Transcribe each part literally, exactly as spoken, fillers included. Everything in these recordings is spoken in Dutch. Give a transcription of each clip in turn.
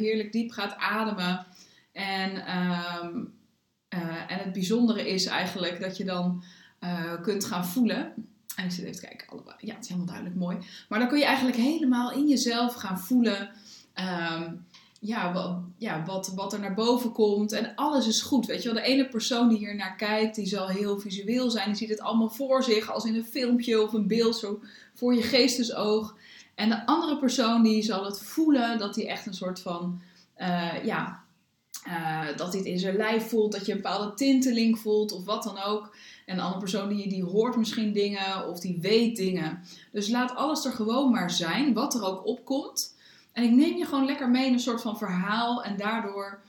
heerlijk diep gaat ademen. En, um, uh, en het bijzondere is eigenlijk dat je dan uh, kunt gaan voelen. En ik zit even te kijken, allebei. Ja, het is helemaal duidelijk mooi. Maar dan kun je eigenlijk helemaal in jezelf gaan voelen. Um, ja, wat, ja wat, wat er naar boven komt. En alles is goed, weet je wel. De ene persoon die hier naar kijkt, die zal heel visueel zijn. Die ziet het allemaal voor zich, als in een filmpje of een beeld, zo voor je geestesoog. En de andere persoon die zal het voelen, dat hij echt een soort van, uh, ja, uh, dat hij het in zijn lijf voelt, dat je een bepaalde tinteling voelt of wat dan ook. En de andere persoon die, die hoort misschien dingen of die weet dingen. Dus laat alles er gewoon maar zijn, wat er ook opkomt. En ik neem je gewoon lekker mee in een soort van verhaal en daardoor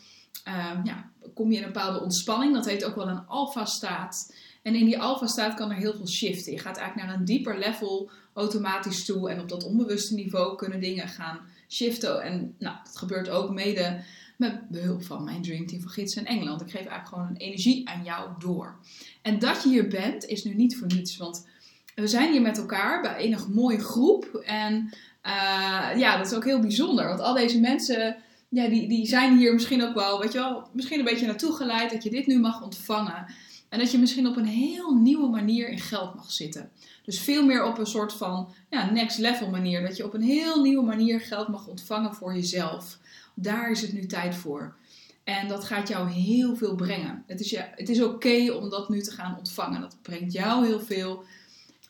uh, ja, kom je in een bepaalde ontspanning. Dat heet ook wel een alfa-staat. En in die alfa-staat kan er heel veel shiften. Je gaat eigenlijk naar een dieper level automatisch toe. En op dat onbewuste niveau kunnen dingen gaan shiften. En nou, dat gebeurt ook mede met behulp van mijn Dream Team van Gidsen in Engeland. Ik geef eigenlijk gewoon een energie aan jou door. En dat je hier bent is nu niet voor niets. Want we zijn hier met elkaar bij enig mooie groep. En uh, ja, dat is ook heel bijzonder. Want al deze mensen, ja, die, die zijn hier misschien ook wel, weet je wel, misschien een beetje naartoe geleid. Dat je dit nu mag ontvangen. En dat je misschien op een heel nieuwe manier in geld mag zitten. Dus veel meer op een soort van ja, next level manier. Dat je op een heel nieuwe manier geld mag ontvangen voor jezelf. Daar is het nu tijd voor. En dat gaat jou heel veel brengen. Het is, ja, het is oké om dat nu te gaan ontvangen. Dat brengt jou heel veel.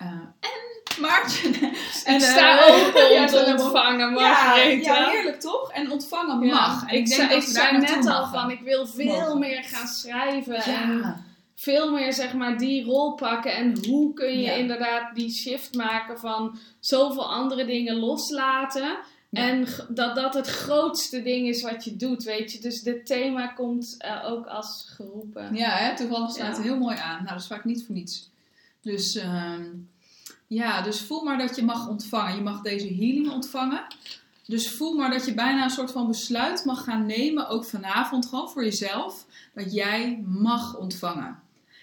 Uh, en Maartje. En, ik sta uh, open om ja, te ontvangen. Ja, ja, heerlijk toch? En ontvangen ja, mag. En ik, ik denk zei, dat we daar net al van. Ik wil veel mogen. meer gaan schrijven. Ja. En veel meer zeg maar die rol pakken. En hoe kun je ja. inderdaad die shift maken van zoveel andere dingen loslaten. Ja. En dat dat het grootste ding is wat je doet, weet je. Dus dit thema komt uh, ook als geroepen. Ja, hè? Toevallig staat ja. het heel mooi aan. Nou, dat is vaak niet voor niets. Dus uh, ja, dus voel maar dat je mag ontvangen. Je mag deze healing ontvangen. Dus voel maar dat je bijna een soort van besluit mag gaan nemen, ook vanavond gewoon voor jezelf, dat jij mag ontvangen.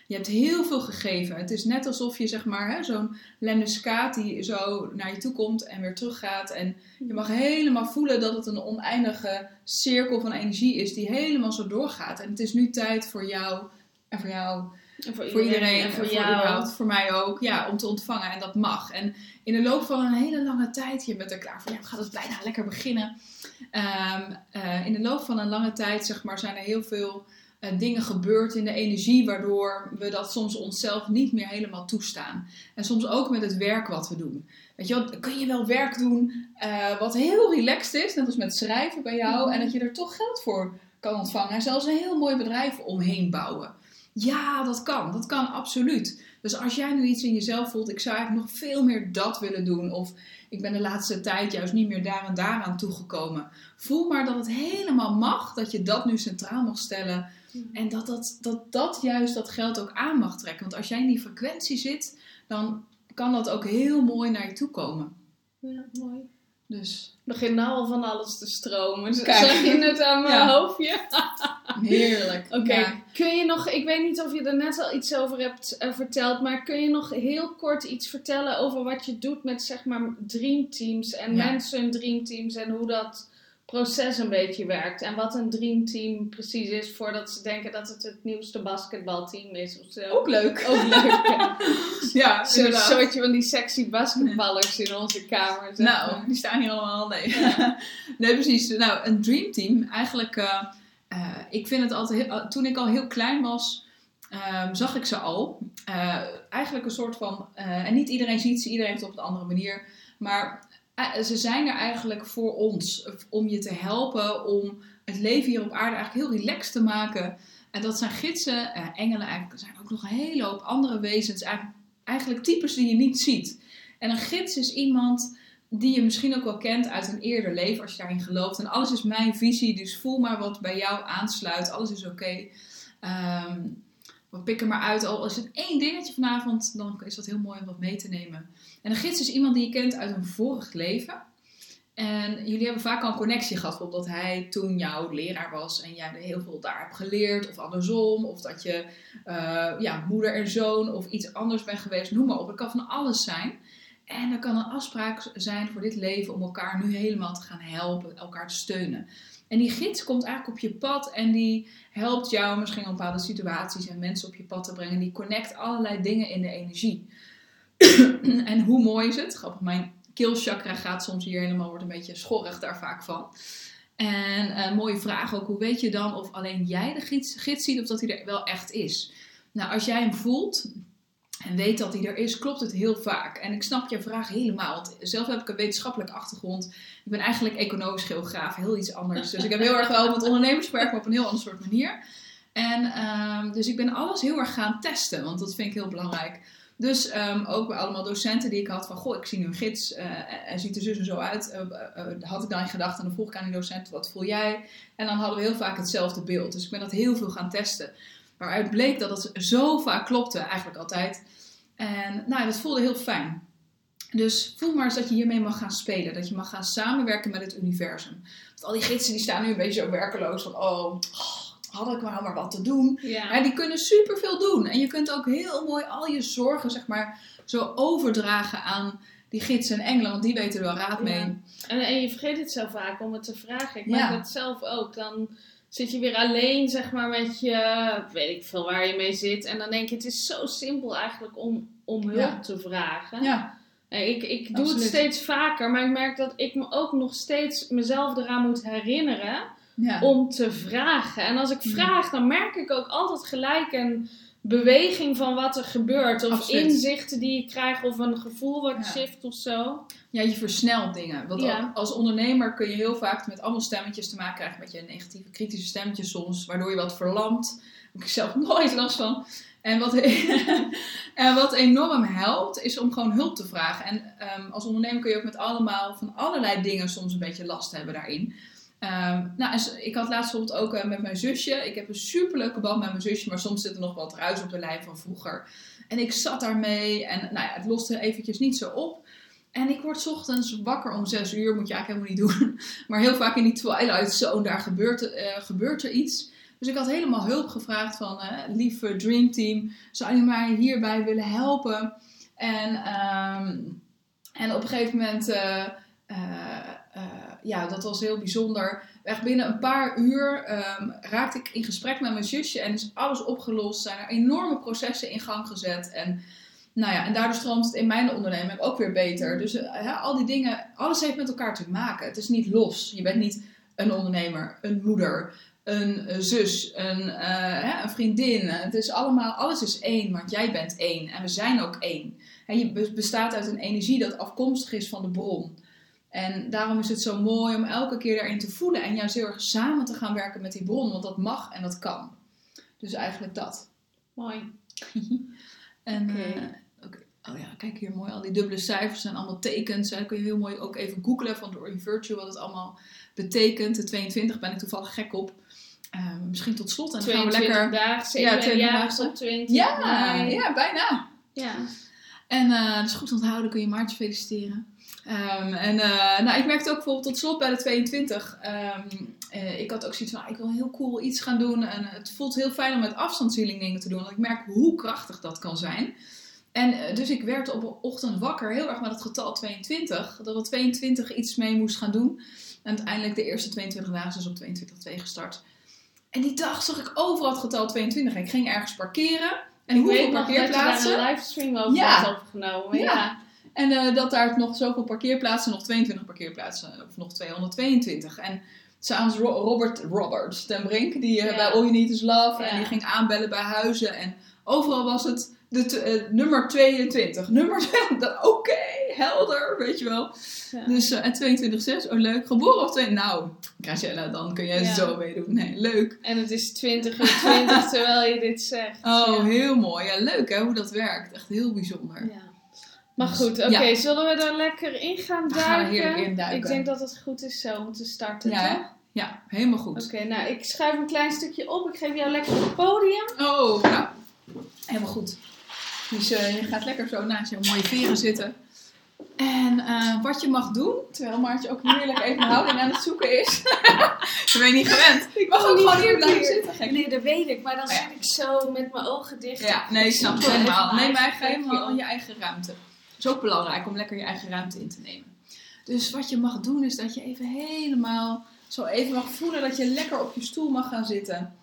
Je hebt heel veel gegeven. Het is net alsof je zeg maar hè, zo'n lemniscaat die zo naar je toe komt en weer teruggaat. En je mag helemaal voelen dat het een oneindige cirkel van energie is die helemaal zo doorgaat. En het is nu tijd voor jou en voor jou, en voor, voor iedereen, iedereen en voor, en voor jou, voor mij ook, ja, om te ontvangen. En dat mag. En in de loop van een hele lange tijd, je bent er klaar voor, ja, we gaan het bijna lekker beginnen. Um, uh, in de loop van een lange tijd zeg maar, zijn er heel veel Uh, dingen gebeurt in de energie, waardoor we dat soms onszelf niet meer helemaal toestaan. En soms ook met het werk wat we doen. Weet je wel, kun je wel werk doen uh, wat heel relaxed is, net als met schrijven bij jou, en dat je er toch geld voor kan ontvangen en zelfs een heel mooi bedrijf omheen bouwen. Ja, dat kan. Dat kan absoluut. Dus als jij nu iets in jezelf voelt, ik zou eigenlijk nog veel meer dat willen doen. Of ik ben de laatste tijd juist niet meer daar en daaraan toegekomen. Voel maar dat het helemaal mag, dat je dat nu centraal mag stellen. En dat dat, dat dat juist dat geld ook aan mag trekken. Want als jij in die frequentie zit, dan kan dat ook heel mooi naar je toe komen. Ja, mooi. Dus begint nou al van alles te stromen. Zeg je het aan mijn ja. hoofdje? Heerlijk. Oké. Okay. Ja. Kun je nog, ik weet niet of je er net al iets over hebt uh, verteld, maar kun je nog heel kort iets vertellen over wat je doet met zeg maar dreamteams en ja. mensen hun dreamteams en hoe dat proces een beetje werkt en wat een dreamteam precies is voordat ze denken dat het het nieuwste basketbalteam is of zo. Ook leuk. Ook leuk, ja. ja Zo'n soortje van die sexy basketballers in onze kamer. Zeg maar. Nou, die staan hier allemaal. Nee, ja. nee precies. Nou, een dreamteam. Eigenlijk, uh, uh, ik vind het altijd, heel, uh, toen ik al heel klein was, uh, zag ik ze al. Uh, eigenlijk een soort van, uh, en niet iedereen ziet ze, iedereen heeft het op een andere manier, maar ze zijn er eigenlijk voor ons, om je te helpen om het leven hier op aarde eigenlijk heel relaxed te maken. En dat zijn gidsen, eh, engelen eigenlijk, er zijn ook nog een hele hoop andere wezens, eigenlijk types die je niet ziet. En een gids is iemand die je misschien ook wel kent uit een eerder leven, als je daarin gelooft. En alles is mijn visie, dus voel maar wat bij jou aansluit, alles is oké. Okay. Um, We pikken maar uit, al is het één dingetje vanavond, dan is dat heel mooi om wat mee te nemen. En een gids is iemand die je kent uit een vorig leven. En jullie hebben vaak al een connectie gehad, omdat hij toen jouw leraar was en jij heel veel daar hebt geleerd. Of andersom, of dat je uh, ja, moeder en zoon of iets anders bent geweest, noem maar op. Het kan van alles zijn. En er kan een afspraak zijn voor dit leven om elkaar nu helemaal te gaan helpen, elkaar te steunen. En die gids komt eigenlijk op je pad en die helpt jou misschien in bepaalde situaties en mensen op je pad te brengen. Die connect allerlei dingen in de energie. En hoe mooi is het? Grappig, mijn keelchakra gaat soms hier helemaal, wordt een beetje schorrig daar vaak van. En een mooie vraag ook, hoe weet je dan of alleen jij de gids, gids ziet of dat hij er wel echt is? Nou, als jij hem voelt en weet dat hij er is, klopt het heel vaak. En ik snap je vraag helemaal, want zelf heb ik een wetenschappelijke achtergrond. Ik ben eigenlijk economisch geograaf, heel iets anders. Dus ik heb heel erg wel met ondernemers gewerkt, maar op een heel ander soort manier. En um, dus ik ben alles heel erg gaan testen, want dat vind ik heel belangrijk. Dus um, ook bij allemaal docenten die ik had van, goh, ik zie nu een gids, uh, hij ziet er dus en zo uit. Uh, uh, had ik dan in gedachten en dan vroeg ik aan die docent, wat voel jij? En dan hadden we heel vaak hetzelfde beeld. Dus ik ben dat heel veel gaan testen. Waaruit bleek dat dat zo vaak klopte, eigenlijk altijd. En nou, dat voelde heel fijn. Dus voel maar eens dat je hiermee mag gaan spelen. Dat je mag gaan samenwerken met het universum. Want al die gidsen die staan nu een beetje zo werkeloos van, oh, had ik maar maar wat te doen. Ja. Ja, die kunnen superveel doen. En je kunt ook heel mooi al je zorgen, zeg maar, zo overdragen aan die gidsen en engelen. Want die weten er wel raad mee. Ja. En, en je vergeet het zo vaak om het te vragen. Ik maak ja. het zelf ook. Dan zit je weer alleen, zeg maar, met je, weet ik veel waar je mee zit. En dan denk je, het is zo simpel eigenlijk om, om hulp ja. te vragen. Ja. Ik, ik doe het steeds vaker, maar ik merk dat ik me ook nog steeds mezelf eraan moet herinneren ja. om te vragen. En als ik vraag, dan merk ik ook altijd gelijk een beweging van wat er gebeurt. Of absoluut. Inzichten die je krijgt of een gevoel wat ja. shift of zo. Ja, je versnelt dingen. Want ja. als ondernemer kun je heel vaak met allemaal stemmetjes te maken krijgen. Met je negatieve, kritische stemmetjes soms. Waardoor je wat verlamt. Daar heb ik zelf nooit last van. En wat, en wat enorm helpt is om gewoon hulp te vragen. En um, als ondernemer kun je ook met allemaal van allerlei dingen soms een beetje last hebben daarin. Um, nou, ik had laatst bijvoorbeeld ook uh, met mijn zusje. Ik heb een superleuke band met mijn zusje, maar soms zit er nog wat ruis op de lijn van vroeger. En ik zat daarmee en nou ja, het loste eventjes niet zo op. En ik word 's ochtends wakker om zes uur, moet je eigenlijk helemaal niet doen. Maar heel vaak in die twilight zone, daar gebeurt, uh, gebeurt er iets. Dus ik had helemaal hulp gevraagd van, uh, lieve Dream Team, zou je mij hierbij willen helpen? En, um, en op een gegeven moment, uh, uh, uh, ja, dat was heel bijzonder. Echt binnen een paar uur um, raakte ik in gesprek met mijn zusje en is alles opgelost. Zijn er enorme processen in gang gezet en nou ja, en daardoor stroomt het in mijn onderneming ook weer beter. Dus ja, al die dingen, alles heeft met elkaar te maken. Het is niet los. Je bent niet een ondernemer, een moeder, een zus, een, uh, hè, een vriendin. Het is allemaal, alles is één, want jij bent één. En we zijn ook één. En je bestaat uit een energie dat afkomstig is van de bron. En daarom is het zo mooi om elke keer daarin te voelen en juist heel erg samen te gaan werken met die bron. Want dat mag en dat kan. Dus eigenlijk dat. Mooi. En okay. uh, okay. Oh ja, kijk hier mooi. Al die dubbele cijfers zijn allemaal tekens. Dan kun je heel mooi ook even googlen van door in virtue wat het allemaal betekent. De tweeëntwintig ben ik toevallig gek op. Uh, misschien tot slot. En dan gaan we lekker. Dagen, ja, tweeëntwintig dagen. twintig ja, dagen. Ja, bijna. Ja. En uh, dat is goed onthouden. Kun je Maartje feliciteren. Um, en uh, nou, ik merkte ook bijvoorbeeld tot slot bij de tweeëntwintig. Um, uh, ik had ook zoiets van, ah, ik wil heel cool iets gaan doen. En het voelt heel fijn om met afstandshealing dingen te doen. Want ik merk hoe krachtig dat kan zijn. En uh, dus ik werd op een ochtend wakker heel erg met het getal tweeëntwintig. Dat ik tweeëntwintig iets mee moest gaan doen. En uiteindelijk de eerste tweeëntwintig dagen is dus op tweeëntwintig twee gestart. En die dag zag ik overal het getal tweeëntwintig. En ik ging ergens parkeren. En ik hoeveel weet parkeerplaatsen. Ik daar een livestream over ja. had opgenomen. Ja. ja. En uh, dat daar nog zoveel parkeerplaatsen, nog tweeëntwintig parkeerplaatsen, of nog tweehonderdtweeëntwintig. En s'avonds Robert, Robert ten Brink, die uh, yeah. bij All You Need Is Love, yeah. en die ging aanbellen bij huizen. En overal was het de t- uh, nummer tweeëntwintig. Nummer tweeëntwintig, oké, okay, helder, weet je wel. Yeah. Dus, uh, en tweeëntwintig zes, oh leuk, geboren of twee? Nou, Graciela, dan kun jij yeah. zo meedoen. Nee, leuk. En het is twintig uur twintig terwijl je dit zegt. Oh, ja. Heel mooi. Ja, leuk hè, hoe dat werkt. Echt heel bijzonder. Ja. Maar goed, oké, okay, ja. zullen we daar lekker in gaan duiken? Gaan we heerlijk in duiken. Ik denk dat het goed is zo om te starten. Ja, hè? Ja, helemaal goed. Oké, okay, nou, ik schuif een klein stukje op. Ik geef jou lekker het podium. Oh, nou, helemaal goed. Dus uh, je gaat lekker zo naast je mooie veren zitten. En uh, wat je mag doen, terwijl Maartje ook heerlijk even houding aan het zoeken is. Dat ben je niet gewend. Ik mag ook gewoon hier blijven zitten. Gek. Nee, dat weet ik. Maar dan zit ja. ik zo met mijn ogen dicht. Ja, nee, ik snap het helemaal. Neem eigenlijk helemaal je eigen ruimte. Het is ook belangrijk om lekker je eigen ruimte in te nemen. Dus wat je mag doen is dat je even helemaal zo even mag voelen dat je lekker op je stoel mag gaan zitten.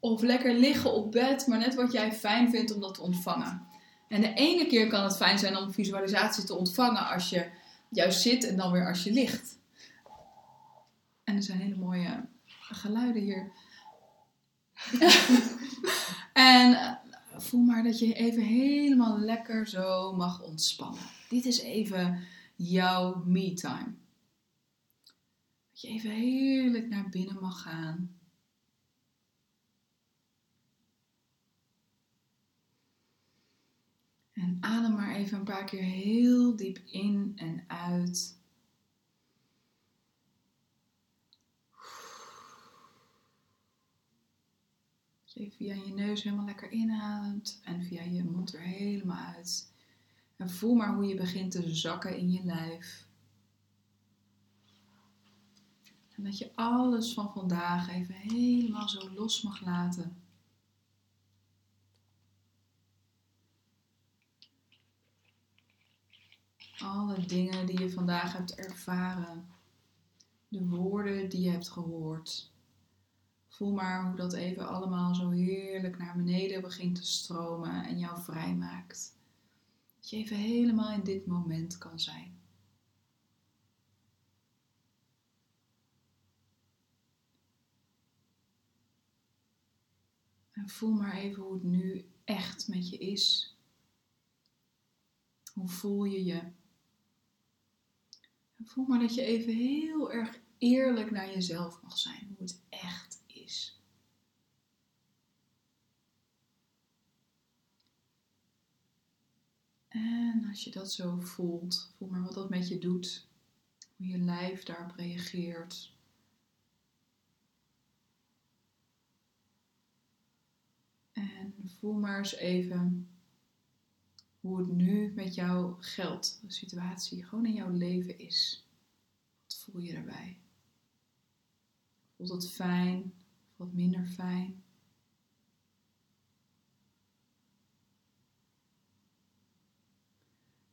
Of lekker liggen op bed, maar net wat jij fijn vindt om dat te ontvangen. En de ene keer kan het fijn zijn om visualisatie te ontvangen als je juist zit en dan weer als je ligt. En er zijn hele mooie geluiden hier. En voel maar dat je even helemaal lekker zo mag ontspannen. Dit is even jouw me-time. Dat je even heerlijk naar binnen mag gaan. En adem maar even een paar keer heel diep in en uit. Dat je via je neus helemaal lekker inademt en via je mond er helemaal uit. En voel maar hoe je begint te zakken in je lijf. En dat je alles van vandaag even helemaal zo los mag laten. Alle dingen die je vandaag hebt ervaren. De woorden die je hebt gehoord. Voel maar hoe dat even allemaal zo heerlijk naar beneden begint te stromen en jou vrijmaakt. Dat je even helemaal in dit moment kan zijn. En voel maar even hoe het nu echt met je is. Hoe voel je je? Voel maar dat je even heel erg eerlijk naar jezelf mag zijn. Hoe het echt is. En als je dat zo voelt, voel maar wat dat met je doet. Hoe je lijf daarop reageert. En voel maar eens even hoe het nu met jouw geld, de situatie, gewoon in jouw leven is. Wat voel je daarbij? Voelt het fijn? Wat minder fijn?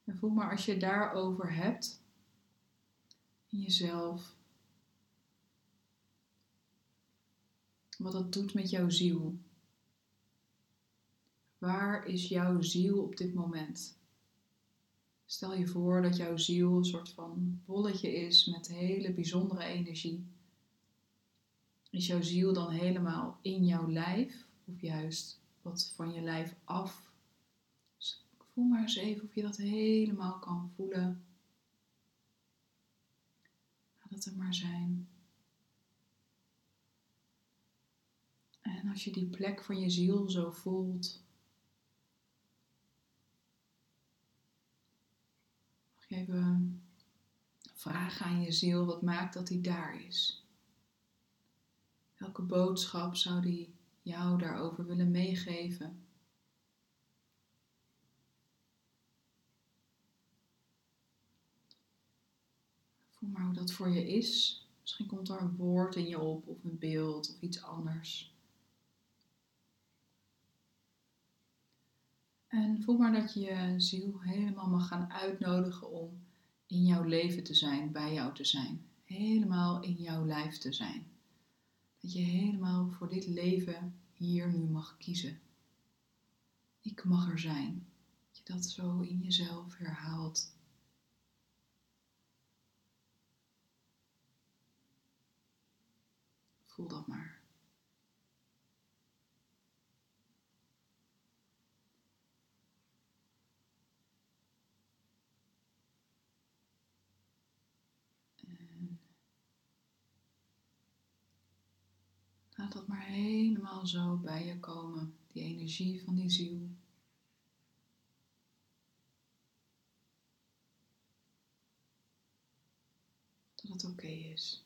En voel maar als je daarover hebt, in jezelf, wat dat doet met jouw ziel. Waar is jouw ziel op dit moment? Stel je voor dat jouw ziel een soort van bolletje is met hele bijzondere energie. Is jouw ziel dan helemaal in jouw lijf? Of juist wat van je lijf af? Dus voel maar eens even of je dat helemaal kan voelen. Laat het er maar zijn. En als je die plek van je ziel zo voelt, even vragen aan je ziel, wat maakt dat hij daar is? Welke boodschap zou die jou daarover willen meegeven? Voel maar hoe dat voor je is. Misschien komt er een woord in je op, of een beeld, of iets anders. En voel maar dat je je ziel helemaal mag gaan uitnodigen om in jouw leven te zijn, bij jou te zijn. Helemaal in jouw lijf te zijn. Dat je helemaal voor dit leven hier nu mag kiezen. Ik mag er zijn. Dat je dat zo in jezelf herhaalt. Voel dat maar. Laat dat maar helemaal zo bij je komen, die energie van die ziel. Dat het oké is.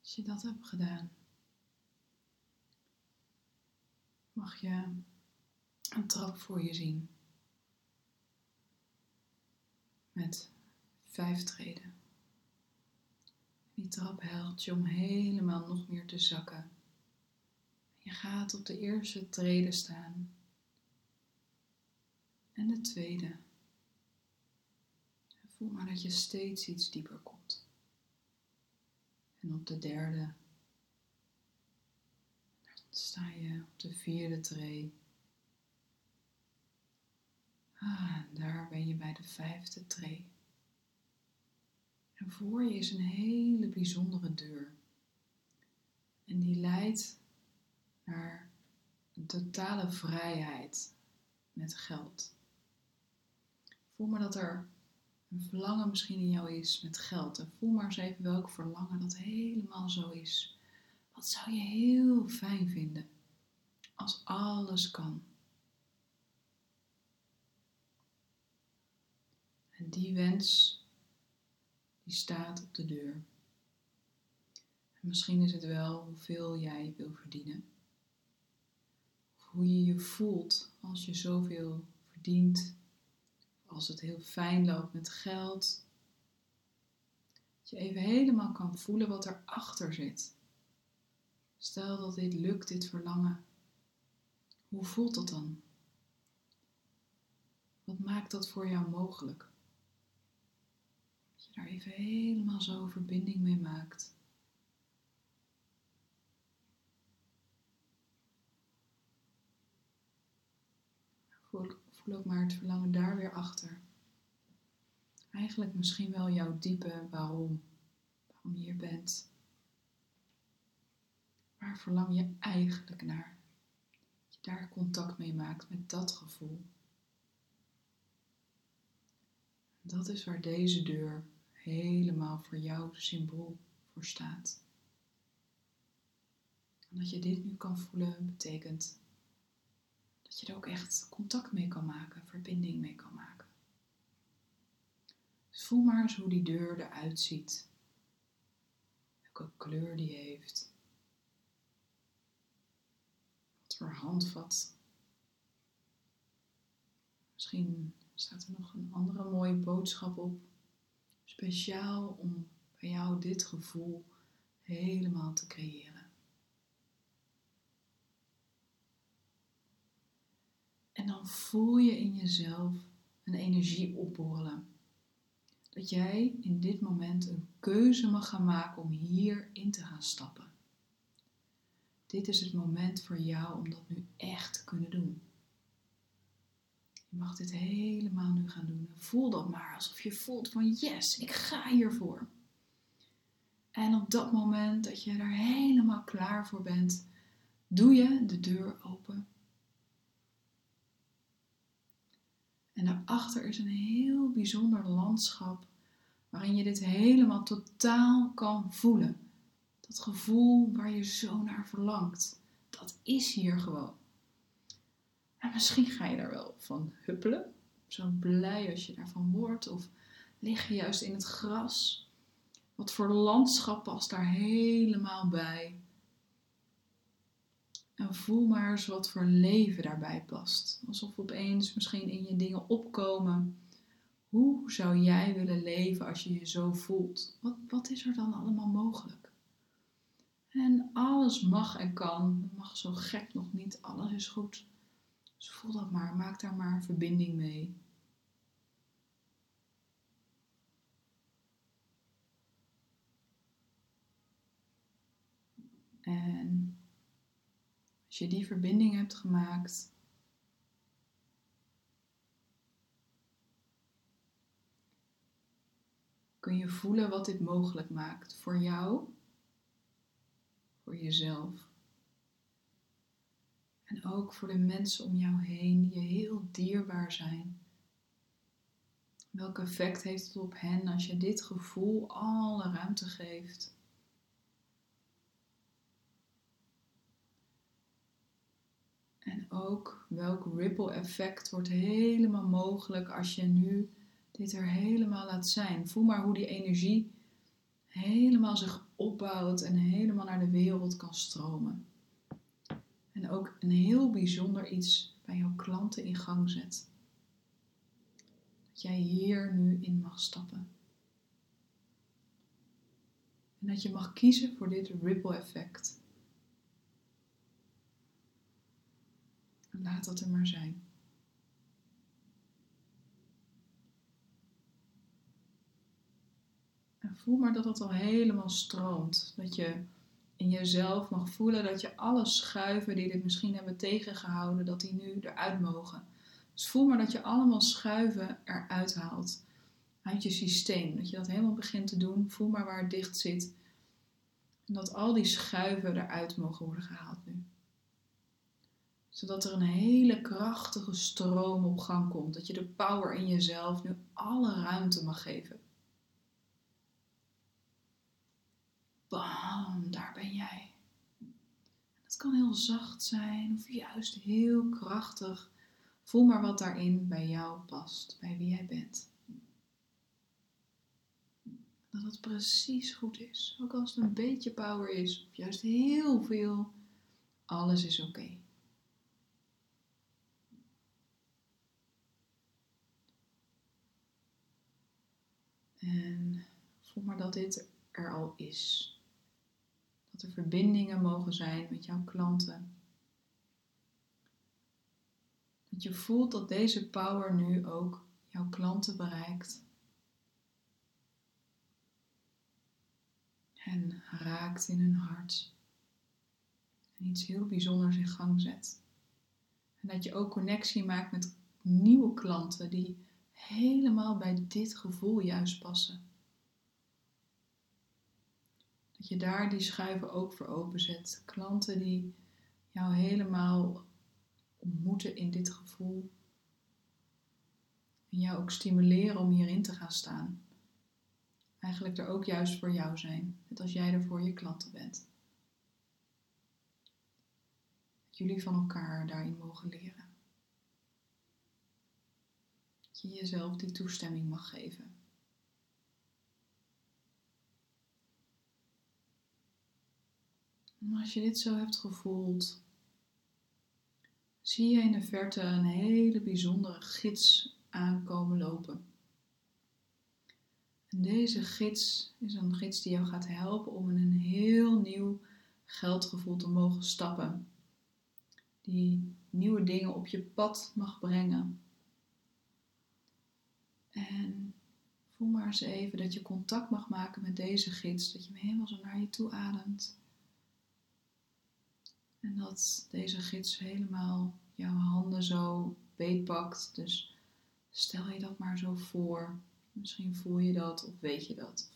Als je dat hebt gedaan, mag je een trap voor je zien met vijf treden. Die trap helpt je om helemaal nog meer te zakken Je gaat op de eerste trede staan. En de tweede. Voel maar dat je steeds iets dieper komt. En op de derde. Dan sta je op de vierde tree. Ah, daar ben je bij de vijfde tree. En voor je is een hele bijzondere deur. En die leidt naar een totale vrijheid met geld. Voel maar dat er een verlangen misschien in jou is met geld. En voel maar eens even welk verlangen dat helemaal zo is. Wat zou je heel fijn vinden als alles kan? En die wens, die staat op de deur. En misschien is het wel hoeveel jij wil verdienen. Of hoe je je voelt als je zoveel verdient. Of als het heel fijn loopt met geld. Dat je even helemaal kan voelen wat erachter zit. Stel dat dit lukt, dit verlangen. Hoe voelt dat dan? Wat maakt dat voor jou mogelijk? Dat je daar even helemaal zo verbinding mee maakt. Voel, voel ook maar het verlangen daar weer achter. Eigenlijk misschien wel jouw diepe waarom. Waarom je hier bent. Waar verlang je eigenlijk naar? Dat je daar contact mee maakt met dat gevoel. Dat is waar deze deur helemaal voor jouw symbool voor staat. En dat je dit nu kan voelen, betekent dat je er ook echt contact mee kan maken, verbinding mee kan maken. Dus voel maar eens hoe die deur eruit ziet. Welke kleur die heeft. Wat voor handvat. Misschien staat er nog een andere mooie boodschap op, speciaal om bij jou dit gevoel helemaal te creëren. En dan voel je in jezelf een energie opborrelen. Dat jij in dit moment een keuze mag gaan maken om hierin te gaan stappen. Dit is het moment voor jou om dat nu echt te kunnen doen. Je mag dit helemaal nu gaan doen. Voel dat maar alsof je voelt van yes, ik ga hiervoor. En op dat moment dat je daar helemaal klaar voor bent, doe je de deur open. En daarachter is een heel bijzonder landschap waarin je dit helemaal totaal kan voelen. Dat gevoel waar je zo naar verlangt, dat is hier gewoon. En misschien ga je daar wel van huppelen, zo blij als je daarvan wordt. Of lig je juist in het gras. Wat voor landschap past daar helemaal bij. En voel maar eens wat voor leven daarbij past. Alsof opeens misschien in je dingen opkomen. Hoe zou jij willen leven als je je zo voelt? Wat, wat is er dan allemaal mogelijk? En alles mag en kan. Mag zo gek nog niet. Alles is goed. Dus voel dat maar, maak daar maar verbinding mee. En als je die verbinding hebt gemaakt, kun je voelen wat dit mogelijk maakt voor jou, voor jezelf. En ook voor de mensen om jou heen die je heel dierbaar zijn. Welk effect heeft het op hen als je dit gevoel alle ruimte geeft? En ook welk ripple effect wordt helemaal mogelijk als je nu dit er helemaal laat zijn. Voel maar hoe die energie helemaal zich opbouwt en helemaal naar de wereld kan stromen. En ook een heel bijzonder iets bij jouw klanten in gang zet. Dat jij hier nu in mag stappen. En dat je mag kiezen voor dit ripple effect. Laat dat er maar zijn. En voel maar dat dat al helemaal stroomt. Dat je in jezelf mag voelen dat je alle schuiven die dit misschien hebben tegengehouden, dat die nu eruit mogen. Dus voel maar dat je allemaal schuiven eruit haalt. Uit je systeem. Dat je dat helemaal begint te doen. Voel maar waar het dicht zit. En dat al die schuiven eruit mogen worden gehaald nu. Zodat er een hele krachtige stroom op gang komt. Dat je de power in jezelf nu alle ruimte mag geven. Bam, daar ben jij. Dat kan heel zacht zijn of juist heel krachtig. Voel maar wat daarin bij jou past, bij wie jij bent. Dat het precies goed is, ook als het een beetje power is, of juist heel veel, alles is oké. Okay. En voel maar dat dit er al is. Dat er verbindingen mogen zijn met jouw klanten. Dat je voelt dat deze power nu ook jouw klanten bereikt. En raakt in hun hart. En iets heel bijzonders in gang zet. En dat je ook connectie maakt met nieuwe klanten die helemaal bij dit gevoel juist passen. Dat je daar die schuiven ook voor openzet. Klanten die jou helemaal ontmoeten in dit gevoel. En jou ook stimuleren om hierin te gaan staan. Eigenlijk er ook juist voor jou zijn. Net als jij er voor je klanten bent. Dat jullie van elkaar daarin mogen leren. Dat je jezelf die toestemming mag geven. En als je dit zo hebt gevoeld, zie je in de verte een hele bijzondere gids aankomen lopen. En deze gids is een gids die jou gaat helpen om in een heel nieuw geldgevoel te mogen stappen. Die nieuwe dingen op je pad mag brengen. En voel maar eens even dat je contact mag maken met deze gids. Dat je hem helemaal zo naar je toe ademt. En dat deze gids helemaal jouw handen zo beetpakt. Dus stel je dat maar zo voor. Misschien voel je dat of weet je dat.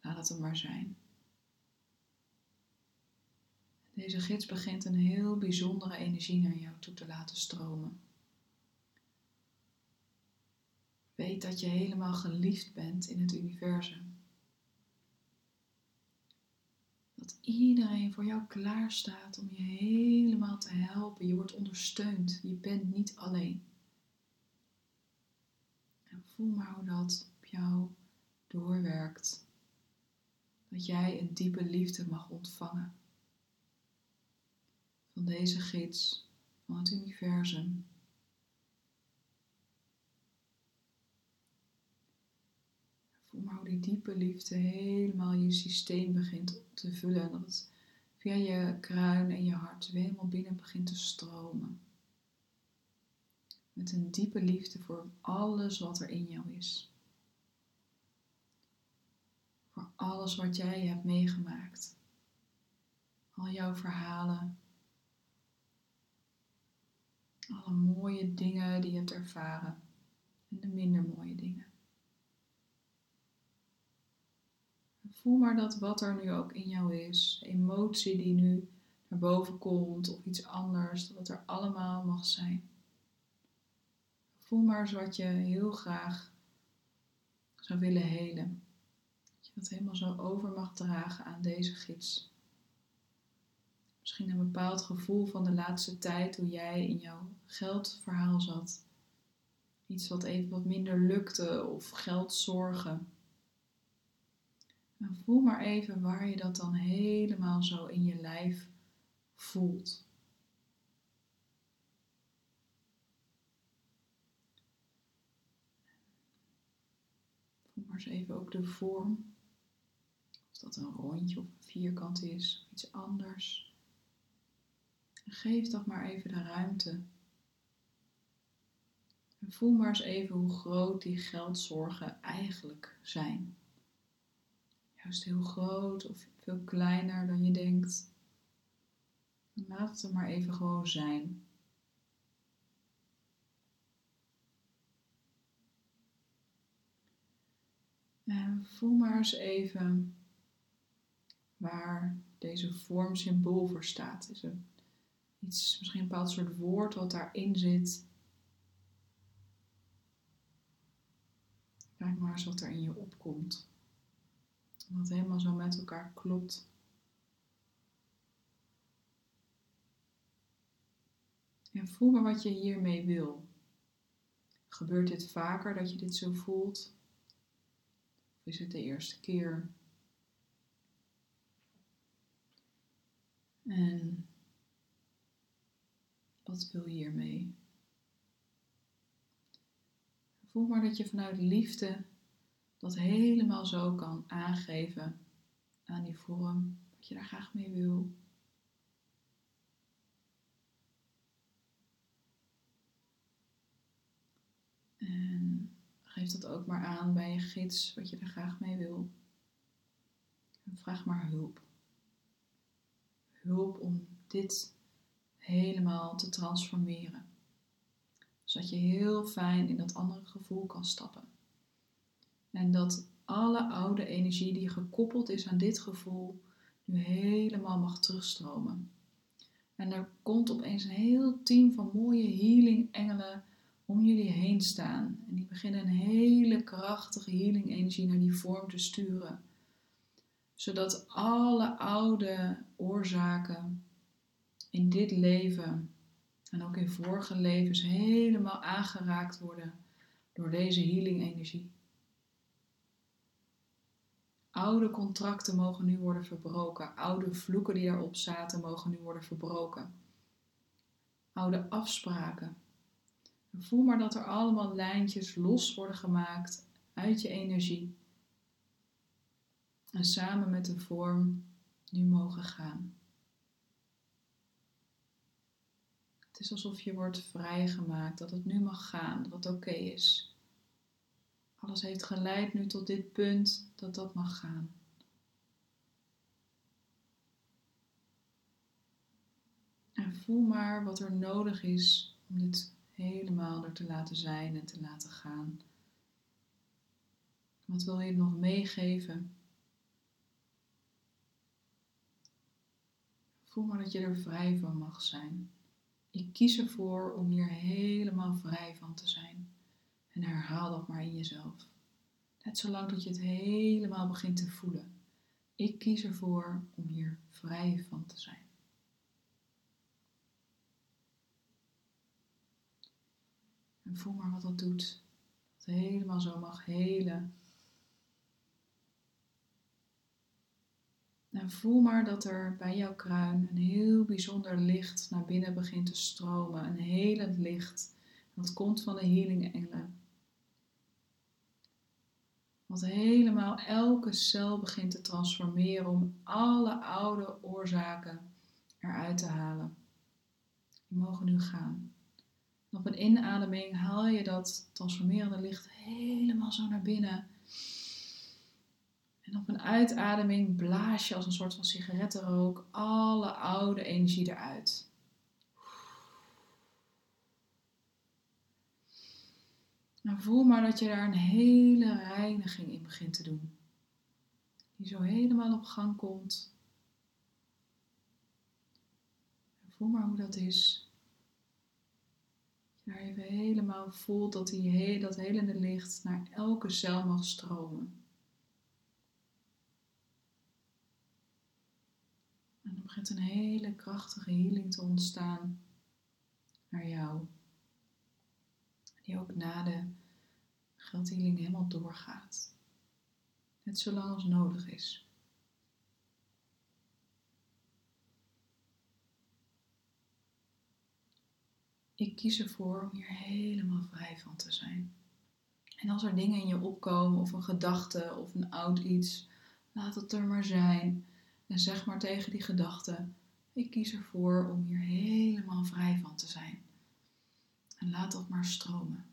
Laat het er maar zijn. Deze gids begint een heel bijzondere energie naar jou toe te laten stromen. Weet dat je helemaal geliefd bent in het universum. Dat iedereen voor jou klaar staat om je helemaal te helpen. Je wordt ondersteund. Je bent niet alleen. En voel maar hoe dat op jou doorwerkt. Dat jij een diepe liefde mag ontvangen. Van deze gids, van het universum. Voel maar hoe die diepe liefde helemaal je systeem begint te vullen. En dat het via je kruin en je hart weer helemaal binnen begint te stromen. Met een diepe liefde voor alles wat er in jou is. Voor alles wat jij hebt meegemaakt. Al jouw verhalen. Alle mooie dingen die je hebt ervaren. En de minder mooie dingen. Voel maar dat wat er nu ook in jou is. De emotie die nu naar boven komt of iets anders. Dat het er allemaal mag zijn. Voel maar eens wat je heel graag zou willen helen. Dat je dat helemaal zo over mag dragen aan deze gids. Misschien een bepaald gevoel van de laatste tijd hoe jij in jouw geldverhaal zat. Iets wat even wat minder lukte of geldzorgen. En voel maar even waar je dat dan helemaal zo in je lijf voelt. Maar eens even ook de vorm, of dat een rondje of een vierkant is, of iets anders. Geef dat maar even de ruimte. En voel maar eens even hoe groot die geldzorgen eigenlijk zijn. Juist heel groot of veel kleiner dan je denkt. En laat het er maar even gewoon zijn. En voel maar eens even waar deze vorm symbool voor staat. Is er iets, misschien een bepaald soort woord wat daarin zit? Kijk maar eens wat er in je opkomt. Wat helemaal zo met elkaar klopt. En voel maar wat je hiermee wil. Gebeurt dit vaker dat je dit zo voelt? Of is het de eerste keer? En wat wil je hiermee? Voel maar dat je vanuit liefde dat helemaal zo kan aangeven aan die vorm, wat je daar graag mee wil. En geef dat ook maar aan bij je gids, wat je daar graag mee wil. En vraag maar hulp. Hulp om dit helemaal te transformeren. Zodat je heel fijn in dat andere gevoel kan stappen. En dat alle oude energie die gekoppeld is aan dit gevoel nu helemaal mag terugstromen. En er komt opeens een heel team van mooie healing engelen om jullie heen staan. En die beginnen een hele krachtige healing energie naar die vorm te sturen. Zodat alle oude oorzaken in dit leven en ook in vorige levens helemaal aangeraakt worden door deze healing energie. Oude contracten mogen nu worden verbroken. Oude vloeken die daarop zaten mogen nu worden verbroken. Oude afspraken. En voel maar dat er allemaal lijntjes los worden gemaakt uit je energie. En samen met de vorm nu mogen gaan. Het is alsof je wordt vrijgemaakt, dat het nu mag gaan, dat het oké is. Alles heeft geleid nu tot dit punt, dat dat mag gaan. En voel maar wat er nodig is om dit helemaal er te laten zijn en te laten gaan. Wat wil je nog meegeven? Voel maar dat je er vrij van mag zijn. Ik kies ervoor om hier helemaal vrij van te zijn. En herhaal dat maar in jezelf. Net zolang dat je het helemaal begint te voelen. Ik kies ervoor om hier vrij van te zijn. En voel maar wat dat doet. Dat het helemaal zo mag helen. En voel maar dat er bij jouw kruin een heel bijzonder licht naar binnen begint te stromen. Een helend licht. Dat komt van de healing engelen. Wat helemaal elke cel begint te transformeren om alle oude oorzaken eruit te halen. Die mogen nu gaan. En op een inademing haal je dat transformerende licht helemaal zo naar binnen. En op een uitademing blaas je als een soort van sigarettenrook alle oude energie eruit. Nou, voel maar dat je daar een hele reiniging in begint te doen. Die zo helemaal op gang komt. En voel maar hoe dat is. Dat je daar even helemaal voelt dat die, dat helende licht naar elke cel mag stromen. En dan begint een hele krachtige healing te ontstaan naar jou. Die ook na de geldhealing helemaal doorgaat. Net zolang als nodig is. Ik kies ervoor om hier helemaal vrij van te zijn. En als er dingen in je opkomen, of een gedachte, of een oud iets, laat het er maar zijn. En zeg maar tegen die gedachte, ik kies ervoor om hier helemaal van te zijn. En laat dat maar stromen.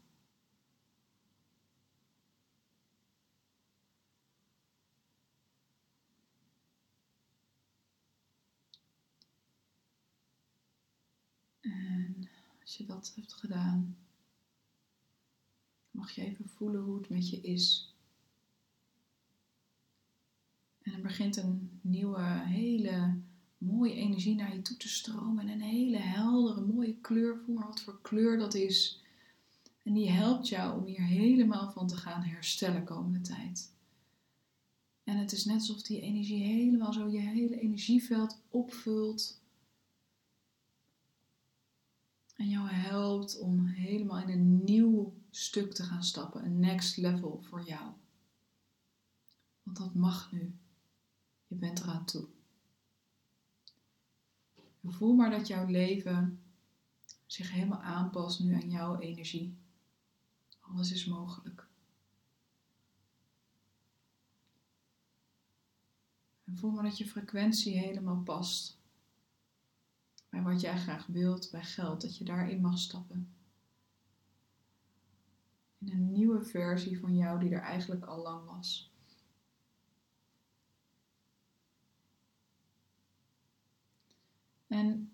En als je dat hebt gedaan, mag je even voelen hoe het met je is. En er begint een nieuwe, hele mooie energie naar je toe te stromen. En een hele heldere, mooie kleur. Voel maar wat voor kleur dat is. En die helpt jou om hier helemaal van te gaan herstellen komende tijd. En het is net alsof die energie helemaal zo je hele energieveld opvult. En jou helpt om helemaal in een nieuw stuk te gaan stappen. Een next level voor jou. Want dat mag nu. Je bent eraan toe. En voel maar dat jouw leven zich helemaal aanpast nu aan jouw energie. Alles is mogelijk. En voel maar dat je frequentie helemaal past. Bij wat jij graag wilt, bij geld, dat je daarin mag stappen. In een nieuwe versie van jou die er eigenlijk al lang was. En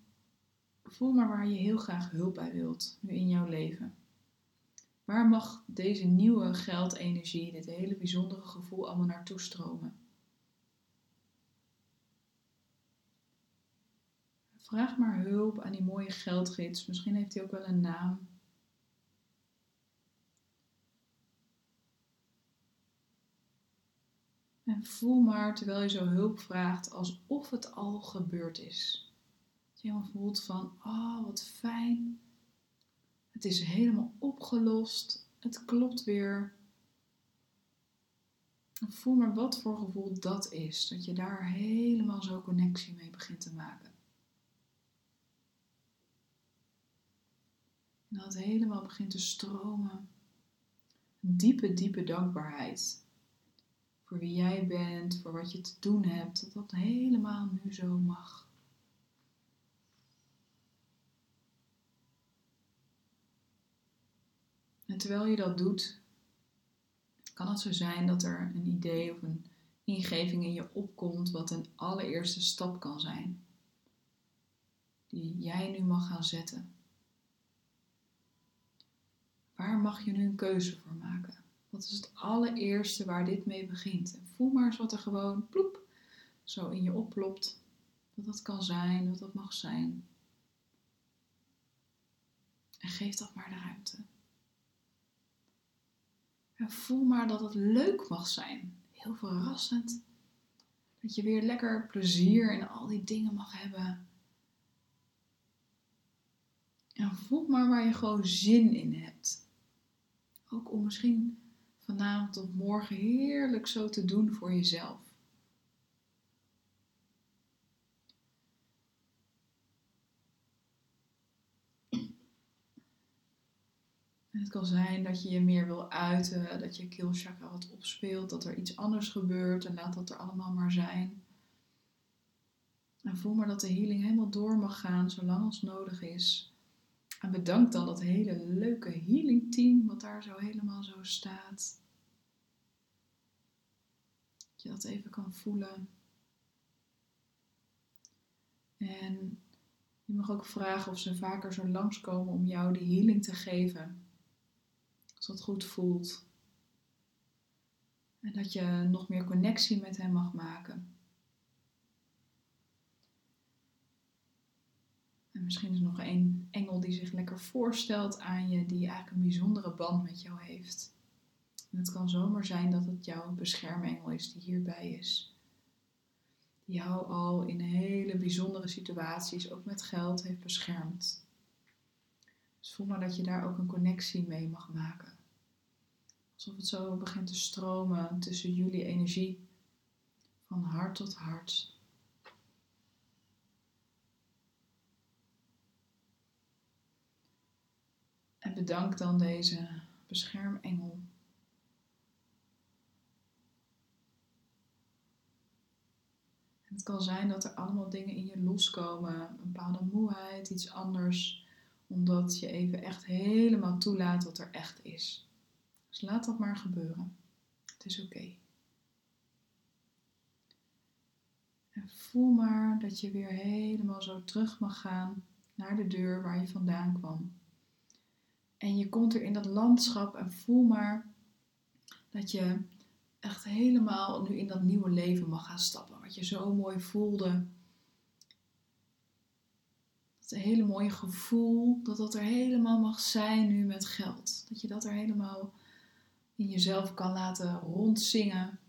voel maar waar je heel graag hulp bij wilt, nu in jouw leven. Waar mag deze nieuwe geldenergie, dit hele bijzondere gevoel, allemaal naartoe stromen? Vraag maar hulp aan die mooie geldgids. Misschien heeft hij ook wel een naam. En voel maar, terwijl je zo hulp vraagt, alsof het al gebeurd is. Dat je helemaal voelt van, oh wat fijn. Het is helemaal opgelost. Het klopt weer. En voel maar wat voor gevoel dat is. Dat je daar helemaal zo'n connectie mee begint te maken. En dat helemaal begint te stromen. Diepe, diepe dankbaarheid. Voor wie jij bent, voor wat je te doen hebt. Dat dat helemaal nu zo mag. En terwijl je dat doet, kan het zo zijn dat er een idee of een ingeving in je opkomt wat een allereerste stap kan zijn. Die jij nu mag gaan zetten. Waar mag je nu een keuze voor maken? Wat is het allereerste waar dit mee begint? En voel maar eens wat er gewoon ploep zo in je oplopt. Wat dat kan zijn, wat dat mag zijn. En geef dat maar de ruimte. En voel maar dat het leuk mag zijn. Heel verrassend. Dat je weer lekker plezier in al die dingen mag hebben. En voel maar waar je gewoon zin in hebt. Ook om misschien vanavond of morgen heerlijk zo te doen voor jezelf. En het kan zijn dat je je meer wil uiten, dat je keelchakra wat opspeelt, dat er iets anders gebeurt en laat dat er allemaal maar zijn. En voel maar dat de healing helemaal door mag gaan, zolang als nodig is. En bedankt dan dat hele leuke healing team wat daar zo helemaal zo staat. Dat je dat even kan voelen. En je mag ook vragen of ze vaker zo langskomen om jou die healing te geven. Als dat goed voelt. En dat je nog meer connectie met hen mag maken. En misschien is er nog één engel die zich lekker voorstelt aan je, die eigenlijk een bijzondere band met jou heeft. En het kan zomaar zijn dat het jouw beschermengel is die hierbij is. Die jou al in hele bijzondere situaties, ook met geld, heeft beschermd. Dus voel maar dat je daar ook een connectie mee mag maken. Alsof het zo begint te stromen tussen jullie energie, van hart tot hart. En bedank dan deze beschermengel. En het kan zijn dat er allemaal dingen in je loskomen. Een bepaalde moeheid, iets anders. Omdat je even echt helemaal toelaat wat er echt is. Dus laat dat maar gebeuren. Het is oké. Okay. En voel maar dat je weer helemaal zo terug mag gaan naar de deur waar je vandaan kwam. En je komt er in dat landschap en voel maar dat je echt helemaal nu in dat nieuwe leven mag gaan stappen. Wat je zo mooi voelde. Dat hele mooie gevoel dat dat er helemaal mag zijn nu met geld. Dat je dat er helemaal in jezelf kan laten rondzingen.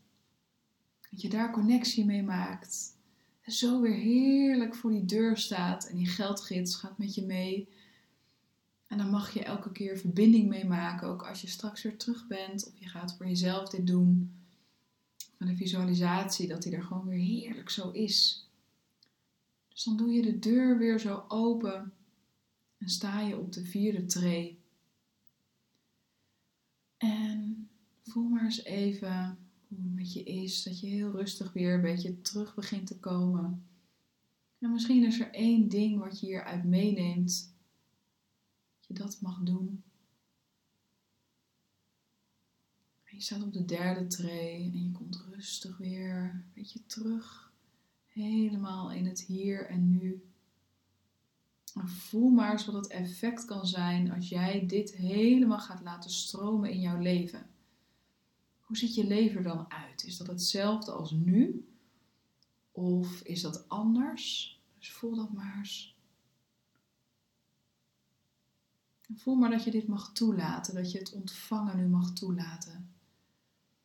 Dat je daar connectie mee maakt. En zo weer heerlijk voor die deur staat. En die geldgids gaat met je mee. En dan mag je elke keer verbinding mee maken. Ook als je straks weer terug bent. Of je gaat voor jezelf dit doen. Met een visualisatie dat die er gewoon weer heerlijk zo is. Dus dan doe je de deur weer zo open en sta je op de vierde tree. En voel maar eens even hoe het met je is, dat je heel rustig weer een beetje terug begint te komen. En misschien is er één ding wat je hieruit meeneemt, dat je dat mag doen. En je staat op de derde tree en je komt rustig weer een beetje terug. Helemaal in het hier en nu. En voel maar eens wat het effect kan zijn als jij dit helemaal gaat laten stromen in jouw leven. Hoe ziet je leven dan uit? Is dat hetzelfde als nu? Of is dat anders? Dus voel dat maar eens. En voel maar dat je dit mag toelaten. Dat je het ontvangen nu mag toelaten.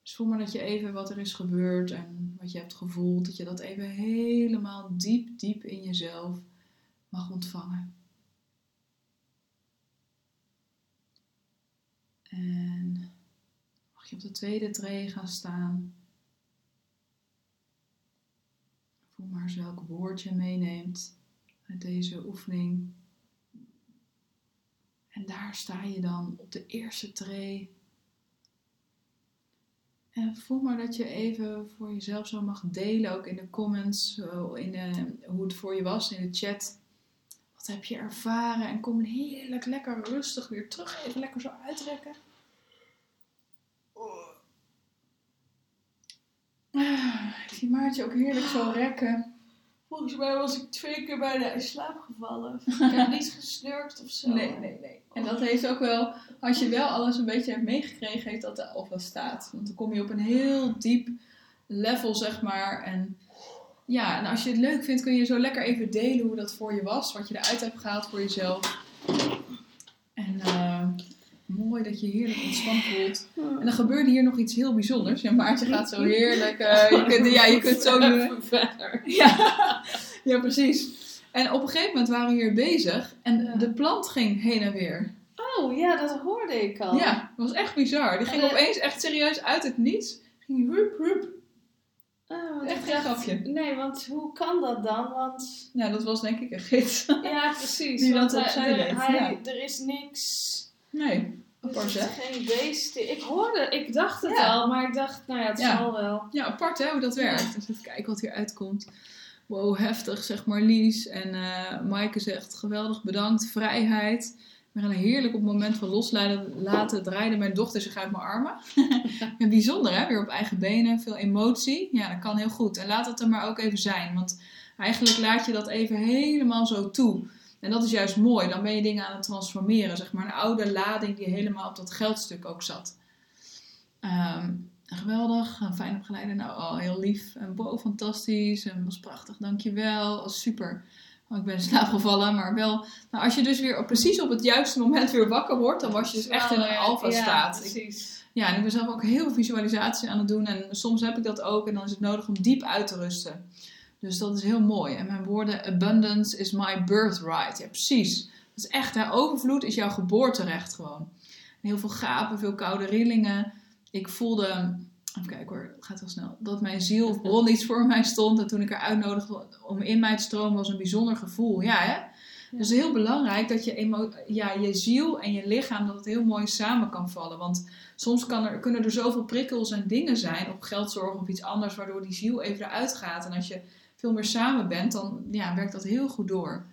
Dus voel maar dat je even wat er is gebeurd en wat je hebt gevoeld, dat je dat even helemaal diep, diep in jezelf mag ontvangen. En mag je op de tweede tree gaan staan. Voel maar eens welk woord je meeneemt uit deze oefening. En daar sta je dan op de eerste tree. En voel maar dat je even voor jezelf zo mag delen, ook in de comments, in de, hoe het voor je was, in de chat. Wat heb je ervaren? En kom heerlijk lekker rustig weer terug, even lekker zo uitrekken. Ah, ik zie Maartje ook heerlijk zo rekken. Volgens mij was ik twee keer bijna in slaap gevallen. Ik heb niet gesnurkt of zo. Nee, nee, nee. En dat heeft ook wel, als je wel alles een beetje hebt meegekregen, heeft dat er ook wel staat. Want dan kom je op een heel diep level, zeg maar. En ja, en als je het leuk vindt, kun je zo lekker even delen hoe dat voor je was. Wat je eruit hebt gehaald voor jezelf. En uh, mooi dat je heerlijk ontspannen voelt. En dan gebeurde hier nog iets heel bijzonders. Ja, Maartje gaat zo heerlijk. Uh, je kunt, ja, je kunt zo doen. Ja, ja, precies. En op een gegeven moment waren we hier bezig en ja. De plant ging heen en weer. Oh ja, dat hoorde ik al. Ja, dat was echt bizar. Die ging uh, opeens echt serieus uit het niets. Ging hup, hup. Oh, echt geen grapje. Nee, want hoe kan dat dan? Want... Nou, dat was denk ik een gids. Ja, precies. Die want dat hij, hij, hij, ja. Er is niks. Nee, apart dus hè? Geen beest. Ik hoorde, ik dacht het ja. al, maar ik dacht, nou ja, het ja. zal wel. Ja, apart hè, hoe dat werkt. Ja. Dus even kijken wat hier uitkomt. Wow, heftig, zeg maar Lies. En uh, Maaike zegt, geweldig, bedankt, vrijheid. We gaan heerlijk op het moment van loslaten, laten draaide mijn dochter zich uit mijn armen. Ja, bijzonder, hè? Weer op eigen benen, veel emotie. Ja, dat kan heel goed. En laat dat er maar ook even zijn. Want eigenlijk laat je dat even helemaal zo toe. En dat is juist mooi. Dan ben je dingen aan het transformeren. Zeg maar een oude lading die helemaal op dat geldstuk ook zat. Um, Geweldig, fijn opgeleide, nou oh, heel lief en wow, fantastisch en was prachtig, dankjewel, oh, super. Oh, ik ben in slaap gevallen, maar wel, nou, als je dus weer op, precies op het juiste moment weer wakker wordt, dan was je dus echt in een alfa staat. Ja, precies. Ik, ja, en ik ben zelf ook heel visualisatie aan het doen en soms heb ik dat ook en dan is het nodig om diep uit te rusten. Dus dat is heel mooi. En mijn woorden, abundance is my birthright. Ja, precies. Dat is echt, hè? Overvloed is jouw geboorterecht gewoon. En heel veel gapen, veel koude rillingen. Ik voelde, even kijken hoor, het gaat wel snel, dat mijn ziel of bron iets voor mij stond. En toen ik haar uitnodigde om in mij te stromen, was een bijzonder gevoel. Ja, hè? Ja. Dus heel belangrijk dat je, emo- ja, je ziel en je lichaam, dat het heel mooi samen kan vallen. Want soms kan er, kunnen er zoveel prikkels en dingen zijn, op geldzorg of iets anders, waardoor die ziel even eruit gaat. En als je veel meer samen bent, dan ja, werkt dat heel goed door.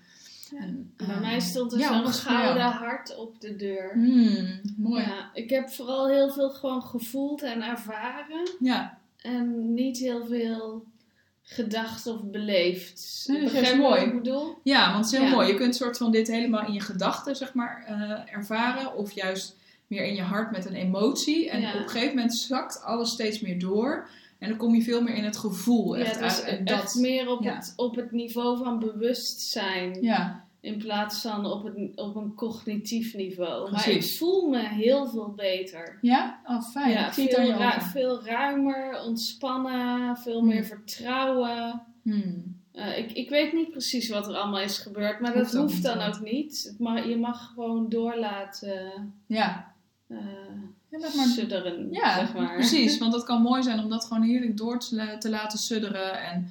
En, uh, bij mij stond er ja, zo'n gouden ja. hart op de deur. Mm, mooi. Ja, ik heb vooral heel veel gewoon gevoeld en ervaren. Ja. En niet heel veel gedacht of beleefd. Nee, dat is mooi. Wat ik bedoel? Ja, want het is heel ja. mooi. Je kunt soort van dit helemaal in je gedachten zeg maar uh, ervaren. Of juist meer in je hart met een emotie. En ja. op een gegeven moment zakt alles steeds meer door. En dan kom je veel meer in het gevoel. Echt, ja, dus uit, dat, echt meer op, ja. het, op het niveau van bewustzijn. Ja. In plaats van op, het, op een cognitief niveau. Precies. Maar ik voel me heel veel beter. Ja? Oh, fijn. Ja, veel, ra- veel ruimer, ontspannen, veel hmm. meer vertrouwen. Hmm. Uh, ik, ik weet niet precies wat er allemaal is gebeurd, maar hoeft dat hoeft dan ook niet. Het mag, je mag gewoon doorlaten. Ja. Uh, ja, maar, sudderen, ja, zeg maar. Precies, want dat kan mooi zijn om dat gewoon heerlijk door te, te laten sudderen. En,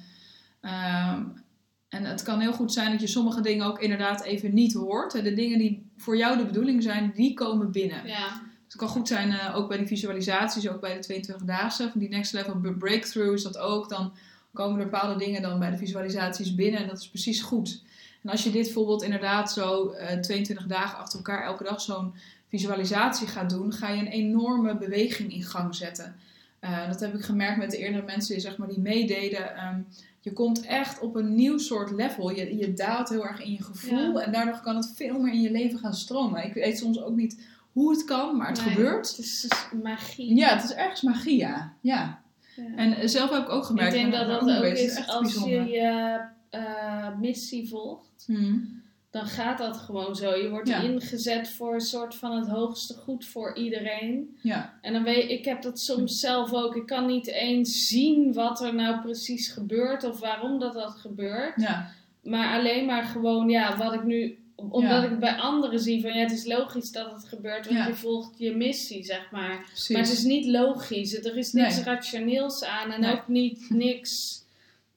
um, en het kan heel goed zijn dat je sommige dingen ook inderdaad even niet hoort. De dingen die voor jou de bedoeling zijn, die komen binnen. Ja. Dus het kan goed zijn, uh, ook bij die visualisaties, ook bij de tweeëntwintig-daagse, van die next level breakthrough is dat ook. Dan komen er bepaalde dingen dan bij de visualisaties binnen en dat is precies goed. En als je dit bijvoorbeeld inderdaad zo uh, tweeëntwintig dagen achter elkaar elke dag zo'n visualisatie gaat doen, ga je een enorme beweging in gang zetten. Uh, dat heb ik gemerkt met de eerdere mensen die, zeg maar, die meededen. Um, je komt echt op een nieuw soort level. Je, je daalt heel erg in je gevoel. Ja. En daardoor kan het veel meer in je leven gaan stromen. Ik weet soms ook niet hoe het kan, maar het nee, gebeurt. Het is dus magie. Ja, het is ergens magie, ja. ja. ja. En zelf heb ik ook gemerkt. Ik denk dat dat ook is, is als bijzonder. je je uh, missie volgt. Hmm. Dan gaat dat gewoon zo. Je wordt ja. ingezet voor een soort van het hoogste goed voor iedereen. Ja. En dan weet ik, heb dat soms zelf ook. Ik kan niet eens zien wat er nou precies gebeurt of waarom dat dat gebeurt. Ja. Maar alleen maar gewoon, ja, wat ik nu, omdat ja. ik bij anderen zie van, ja, het is logisch dat het gebeurt, want ja. je volgt je missie, zeg maar. Precies. Maar het is niet logisch. Er is niks nee. rationeels aan en nee. ook niet niks.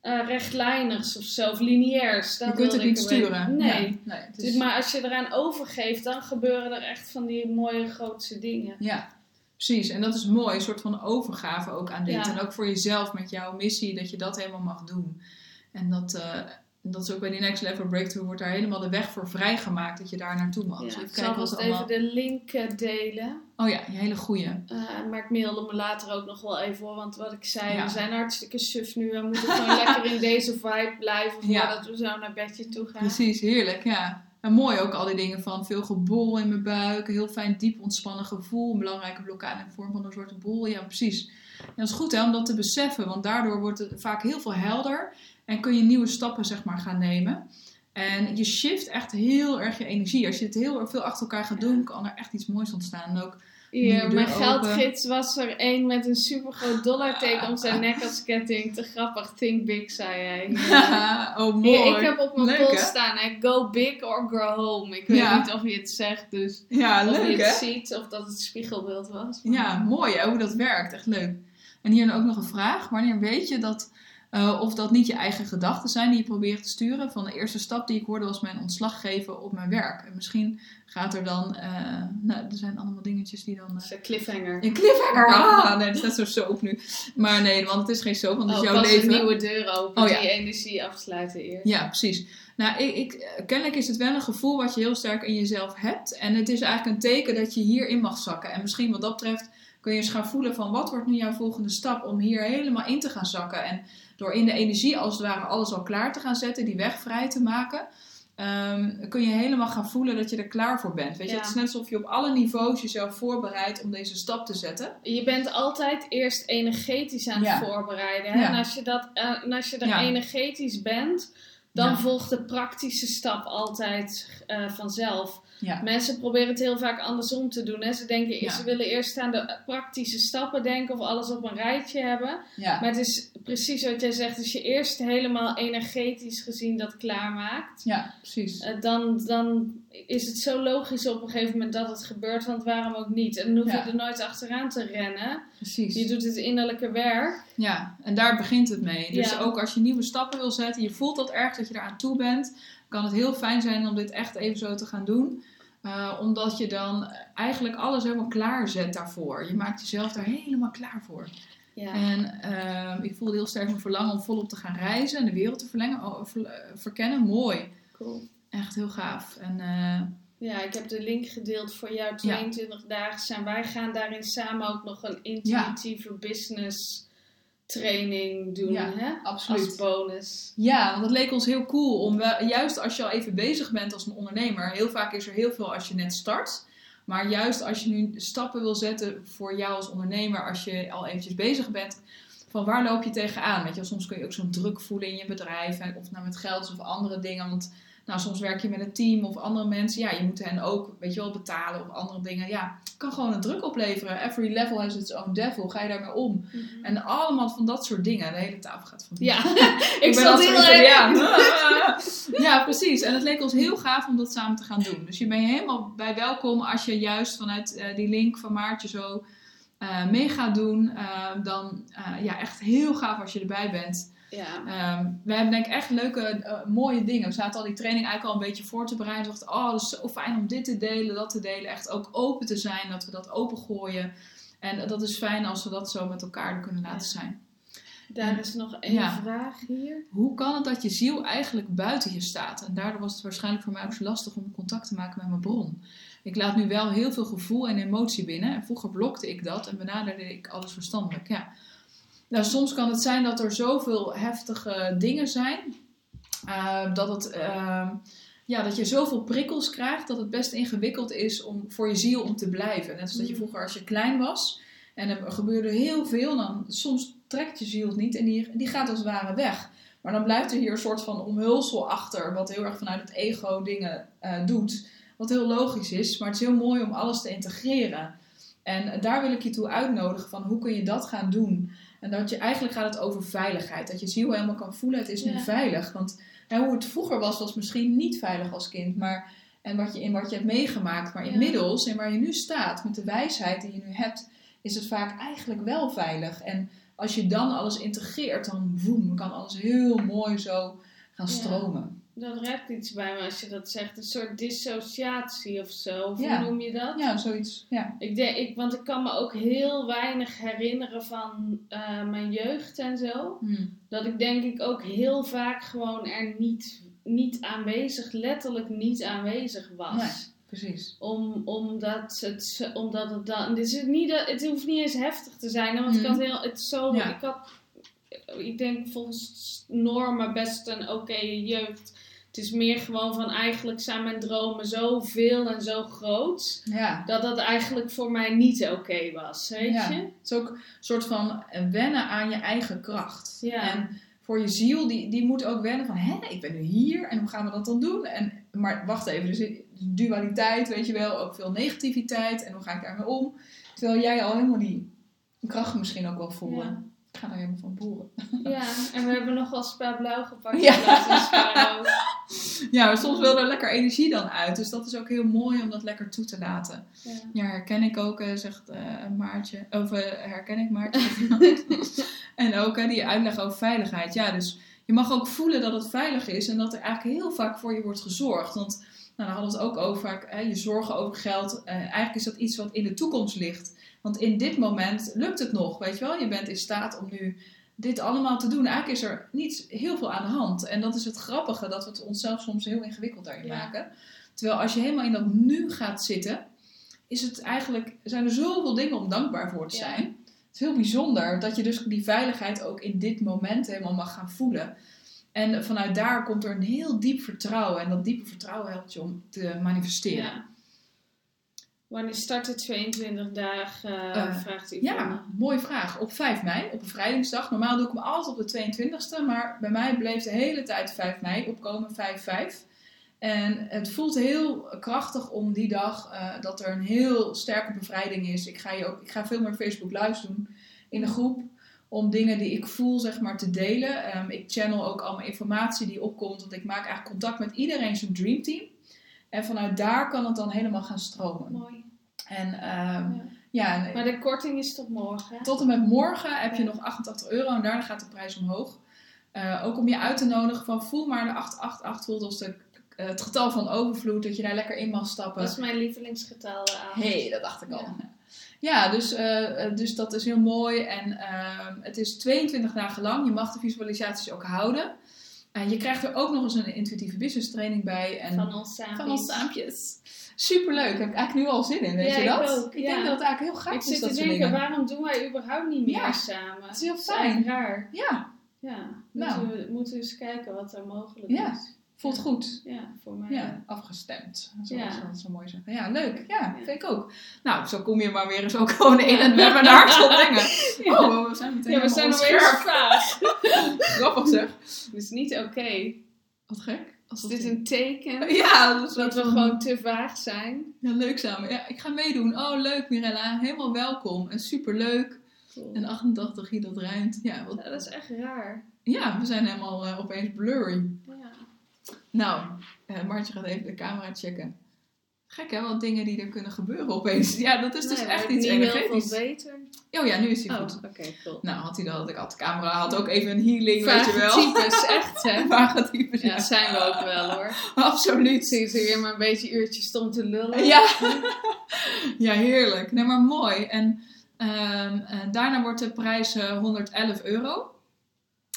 Uh, rechtlijnigs of zo, of lineairs. Dat je kunt het niet sturen. Nee. Ja, nee het is... dus, maar als je eraan overgeeft, dan gebeuren er echt van die mooie grootse dingen. Ja, precies. En dat is mooi. Een soort van overgave ook aan dit. Ja. En ook voor jezelf met jouw missie, dat je dat helemaal mag doen. En dat, uh, dat is ook bij die Next Level Breakthrough, wordt daar helemaal de weg voor vrijgemaakt, dat je daar naartoe mag. Ja, dus ik zal vast allemaal... even de link delen. Oh ja, een hele goeie. Uh, maar ik mailde me later ook nog wel even hoor. Want wat ik zei, ja. we zijn hartstikke suf nu. We moeten gewoon lekker in deze vibe blijven. Voordat ja. we zo naar bedje toe gaan. Precies, heerlijk. Ja. En mooi ook al die dingen van veel gebol in mijn buik. Een heel fijn, diep ontspannen gevoel. Een belangrijke blokkade in vorm van een soort bol. Ja, precies. En dat is goed hè, om dat te beseffen. Want daardoor wordt het vaak heel veel helder. En kun je nieuwe stappen zeg maar gaan nemen. En je shift echt heel erg je energie. Als je het heel veel achter elkaar gaat doen, ja. kan er echt iets moois ontstaan. En ook Hier, mijn geldgids was er één met een supergroot dollarteken om zijn nek als ketting. Te grappig, think big, zei hij. Ja. Oh, mooi. Hier, ik heb op mijn leuk, pols hè? staan, hè? Go big or go home. Ik weet ja. niet of je het zegt, dus ja, of leuk, je het hè? ziet of dat het spiegelbeeld was. Ja, mooi hè, hoe dat werkt. Echt leuk. En hier ook nog een vraag. Wanneer weet je dat... Uh, of dat niet je eigen gedachten zijn die je probeert te sturen. Van de eerste stap die ik hoorde was mijn ontslag geven op mijn werk. En misschien gaat er dan... Uh, nou, er zijn allemaal dingetjes die dan... Uh, dat is een cliffhanger. Een cliffhanger! Ah, ah, nee, dat is net zo soap nu. Maar nee, want het is geen soap, want het oh, is jouw leven. Een nieuwe deur open, oh, ja. die energie afsluiten eerst. Ja, precies. Nou, ik, ik, kennelijk is het wel een gevoel wat je heel sterk in jezelf hebt. En het is eigenlijk een teken dat je hierin mag zakken. En misschien wat dat betreft kun je eens gaan voelen van wat wordt nu jouw volgende stap om hier helemaal in te gaan zakken. En door in de energie als het ware alles al klaar te gaan zetten, die weg vrij te maken, um, kun je helemaal gaan voelen dat je er klaar voor bent. Weet je, ja. Het is net alsof je op alle niveaus jezelf voorbereidt om deze stap te zetten. Je bent altijd eerst energetisch aan het ja. voorbereiden. Hè? Ja. En als je, dat, uh, en als je er ja. energetisch bent, dan ja. volgt de praktische stap altijd uh, vanzelf. Ja. Mensen proberen het heel vaak andersom te doen. Hè? Ze denken, ja. ze willen eerst aan de praktische stappen denken of alles op een rijtje hebben. Ja. Maar het is precies wat jij zegt. Als je eerst helemaal energetisch gezien dat klaarmaakt, ja, precies. Dan, dan is het zo logisch op een gegeven moment dat het gebeurt. Want waarom ook niet? En dan hoef je ja. er nooit achteraan te rennen. Precies. Je doet het innerlijke werk. Ja, en daar begint het mee. Dus ja. ook als je nieuwe stappen wil zetten, je voelt dat erg dat je eraan toe bent, kan het heel fijn zijn om dit echt even zo te gaan doen. Uh, omdat je dan eigenlijk alles helemaal klaarzet daarvoor. Je maakt jezelf daar helemaal klaar voor. Ja. En uh, ik voelde heel sterk mijn verlangen om volop te gaan reizen en de wereld te verlengen, oh, ver, verkennen. Mooi. Cool. Echt heel gaaf. En, uh... ja, ik heb de link gedeeld voor jou. tweeëntwintig ja. dagen. En wij gaan daarin samen ook nog een intuïtieve ja. business training doen. Ja, hè? Absoluut. Als bonus. Ja, want het leek ons heel cool. Om wel, juist als je al even bezig bent als een ondernemer. Heel vaak is er heel veel als je net start. Maar juist als je nu stappen wil zetten voor jou als ondernemer. Als je al eventjes bezig bent. Van waar loop je tegenaan? Weet je, soms kun je ook zo'n druk voelen in je bedrijf. Of nou met geld of andere dingen. Want nou, soms werk je met een team of andere mensen. Ja, je moet hen ook, weet je wel, betalen of andere dingen. Ja, het kan gewoon een druk opleveren. Every level has its own devil. Ga je daarmee om? Mm-hmm. En allemaal van dat soort dingen. De hele tafel gaat van... Ja, ik, ik ben al heel erg. Ja, precies. En het leek ons heel gaaf om dat samen te gaan doen. Dus je bent helemaal bij welkom als je juist vanuit uh, die link van Maartje zo uh, mee gaat doen. Uh, dan uh, ja, echt heel gaaf als je erbij bent. Ja. Um, we hebben denk ik echt leuke, uh, mooie dingen. We zaten al die training eigenlijk al een beetje voor te bereiden. We dachten, oh, dat is zo fijn om dit te delen, dat te delen. Echt ook open te zijn, dat we dat opengooien. En uh, dat is fijn als we dat zo met elkaar kunnen laten zijn. Daar is nog één ja. vraag hier. Hoe kan het dat je ziel eigenlijk buiten je staat? En daardoor was het waarschijnlijk voor mij ook zo lastig om contact te maken met mijn bron. Ik laat nu wel heel veel gevoel en emotie binnen. En vroeger blokte ik dat en benaderde ik alles verstandelijk. Ja. Nou, soms kan het zijn dat er zoveel heftige dingen zijn, uh, dat, het, uh, ja, dat je zoveel prikkels krijgt, dat het best ingewikkeld is om voor je ziel om te blijven. Net als dat je vroeger als je klein was en er gebeurde heel veel, dan soms trekt je ziel het niet en die, die gaat als het ware weg. Maar dan blijft er hier een soort van omhulsel achter, wat heel erg vanuit het ego dingen uh, doet. Wat heel logisch is, maar het is heel mooi om alles te integreren. En daar wil ik je toe uitnodigen van hoe kun je dat gaan doen. En dat je eigenlijk gaat het over veiligheid. Dat je ziel helemaal kan voelen, het is nu ja. veilig. Want hè, hoe het vroeger was, was misschien niet veilig als kind. Maar, en wat je, in wat je hebt meegemaakt. Maar ja. inmiddels, en waar je nu staat, met de wijsheid die je nu hebt, is het vaak eigenlijk wel veilig. En als je dan alles integreert, dan woem, kan alles heel mooi zo gaan stromen. Ja. Dat redt iets bij me als je dat zegt. Een soort dissociatie of zo. Of ja. Hoe noem je dat? Ja, zoiets. Ja. Ik denk, ik, want ik kan me ook heel weinig herinneren van uh, mijn jeugd en zo. Hmm. Dat ik denk ik ook heel vaak gewoon er niet, niet aanwezig, letterlijk niet aanwezig was. Nee, precies. Om, omdat het, omdat het dan... Dus het, niet, het hoeft niet eens heftig te zijn. Want hmm. ik had heel... Het zo, ja. Ik had... Ik denk volgens normen best een oké jeugd. Het is meer gewoon van eigenlijk zijn mijn dromen zo veel en zo groot. Ja. Dat dat eigenlijk voor mij niet oké was. Weet ja. je? Het is ook een soort van wennen aan je eigen kracht. Ja. En voor je ziel, die, die moet ook wennen van hé, ik ben nu hier en hoe gaan we dat dan doen? En, maar wacht even, dus dualiteit, weet je wel, ook veel negativiteit en hoe ga ik daarmee om? Terwijl jij al helemaal die kracht misschien ook wel voelde. Ja. Ik ga daar helemaal van boeren. Ja, en we hebben nog wel spa blauw gepakt. Ja, ja, maar soms wil er lekker energie dan uit. Dus dat is ook heel mooi om dat lekker toe te laten. Ja, ja herken ik ook, zegt uh, Maartje. Of uh, herken ik Maartje. En ook uh, die uitleg over veiligheid. Ja, dus je mag ook voelen dat het veilig is. En dat er eigenlijk heel vaak voor je wordt gezorgd. Want nou, daar hadden we het ook over. Vaak, hè, je zorgen over geld. Uh, eigenlijk is dat iets wat in de toekomst ligt. Want in dit moment lukt het nog, weet je wel. Je bent in staat om nu dit allemaal te doen. Eigenlijk is er niet heel veel aan de hand. En dat is het grappige, dat we het onszelf soms heel ingewikkeld daarin ja. maken. Terwijl als je helemaal in dat nu gaat zitten, is het eigenlijk, zijn er zoveel dingen om dankbaar voor te zijn. Ja. Het is heel bijzonder dat je dus die veiligheid ook in dit moment helemaal mag gaan voelen. En vanuit daar komt er een heel diep vertrouwen. En dat diepe vertrouwen helpt je om te manifesteren. Ja. Wanneer start de tweeëntwintig dagen? Uh, uh, vraagt Yvonne. Ja, mooie vraag. Op vijf mei, op een vrijdingsdag. Normaal doe ik hem altijd op de tweeëntwintigste, maar bij mij bleef de hele tijd vijf mei opkomen, vijf vijf. En het voelt heel krachtig om die dag, uh, dat er een heel sterke bevrijding is. Ik ga, je ook, ik ga veel meer Facebook Lives doen in de groep, om dingen die ik voel, zeg maar, te delen. Um, ik channel ook allemaal informatie die opkomt, want ik maak eigenlijk contact met iedereen zijn dreamteam. En vanuit daar kan het dan helemaal gaan stromen. Mooi. En, um, ja. Ja, maar de korting is tot morgen. Hè? Tot en met morgen heb je ja. nog achtentachtig euro en daarna gaat de prijs omhoog. Uh, ook om je uit te nodigen van voel maar de acht acht acht voelt als de, uh, het getal van overvloed. Dat je daar lekker in mag stappen. Dat is mijn lievelingsgetal. Hé, hey, dat dacht ik al. Ja, ja dus, uh, dus dat is heel mooi. En uh, het is tweeëntwintig dagen lang. Je mag de visualisaties ook houden. Uh, je krijgt er ook nog eens een intuïtieve business training bij. En van ons saampjes. Van ons saampjes. Superleuk. Daar heb ik eigenlijk nu al zin in. Weet ja, je dat? Ik, ook, ik ja. denk dat het eigenlijk heel gaaf ik is. Ik zit te denken, dingen. waarom doen wij überhaupt niet meer ja, samen? Het is heel fijn. Dat is raar. Ja. ja. Nou. Moeten, we, moeten we eens kijken wat er mogelijk ja. is. Voelt goed. Ja, voor mij. Ja, afgestemd. Zo ja. dat zo mooi zeggen. Ja, leuk. Ja, ja, vind ik ook. Nou, zo kom je maar weer eens ook gewoon in het webinar tot dingen. Ja. Oh, we zijn meteen ja, we zijn alweer vaag. Grappig zeg. Dat is niet oké. Okay. Wat gek. Als dit een teken ja, dat, dat we gewoon te vaag zijn. Ja, leuk samen. Ja, ik ga meedoen. Oh, leuk Mirella. Helemaal welkom. En superleuk. Cool. En achtentachtig hier dat ruimt. Ja, wat... ja, dat is echt raar. Ja, we zijn helemaal uh, opeens blurry. Ja. Nou, eh, Maartje gaat even de camera checken. Gek hè, wat dingen die er kunnen gebeuren opeens. Ja, dat is dus nee, echt iets energetisch. Beter. Oh ja, nu is hij oh, goed. Oké, okay, cool. Nou, had hij dat, had ik al de camera, had ook even een healing, Vage weet je wel. Types, echt hè. Vage types. Ja, zijn we ook wel hoor. Absoluut. Zie je weer maar een beetje uurtjes stom te lullen. Ja, ja heerlijk. Nee, maar mooi. En um, daarna wordt de prijs uh, honderd elf euro.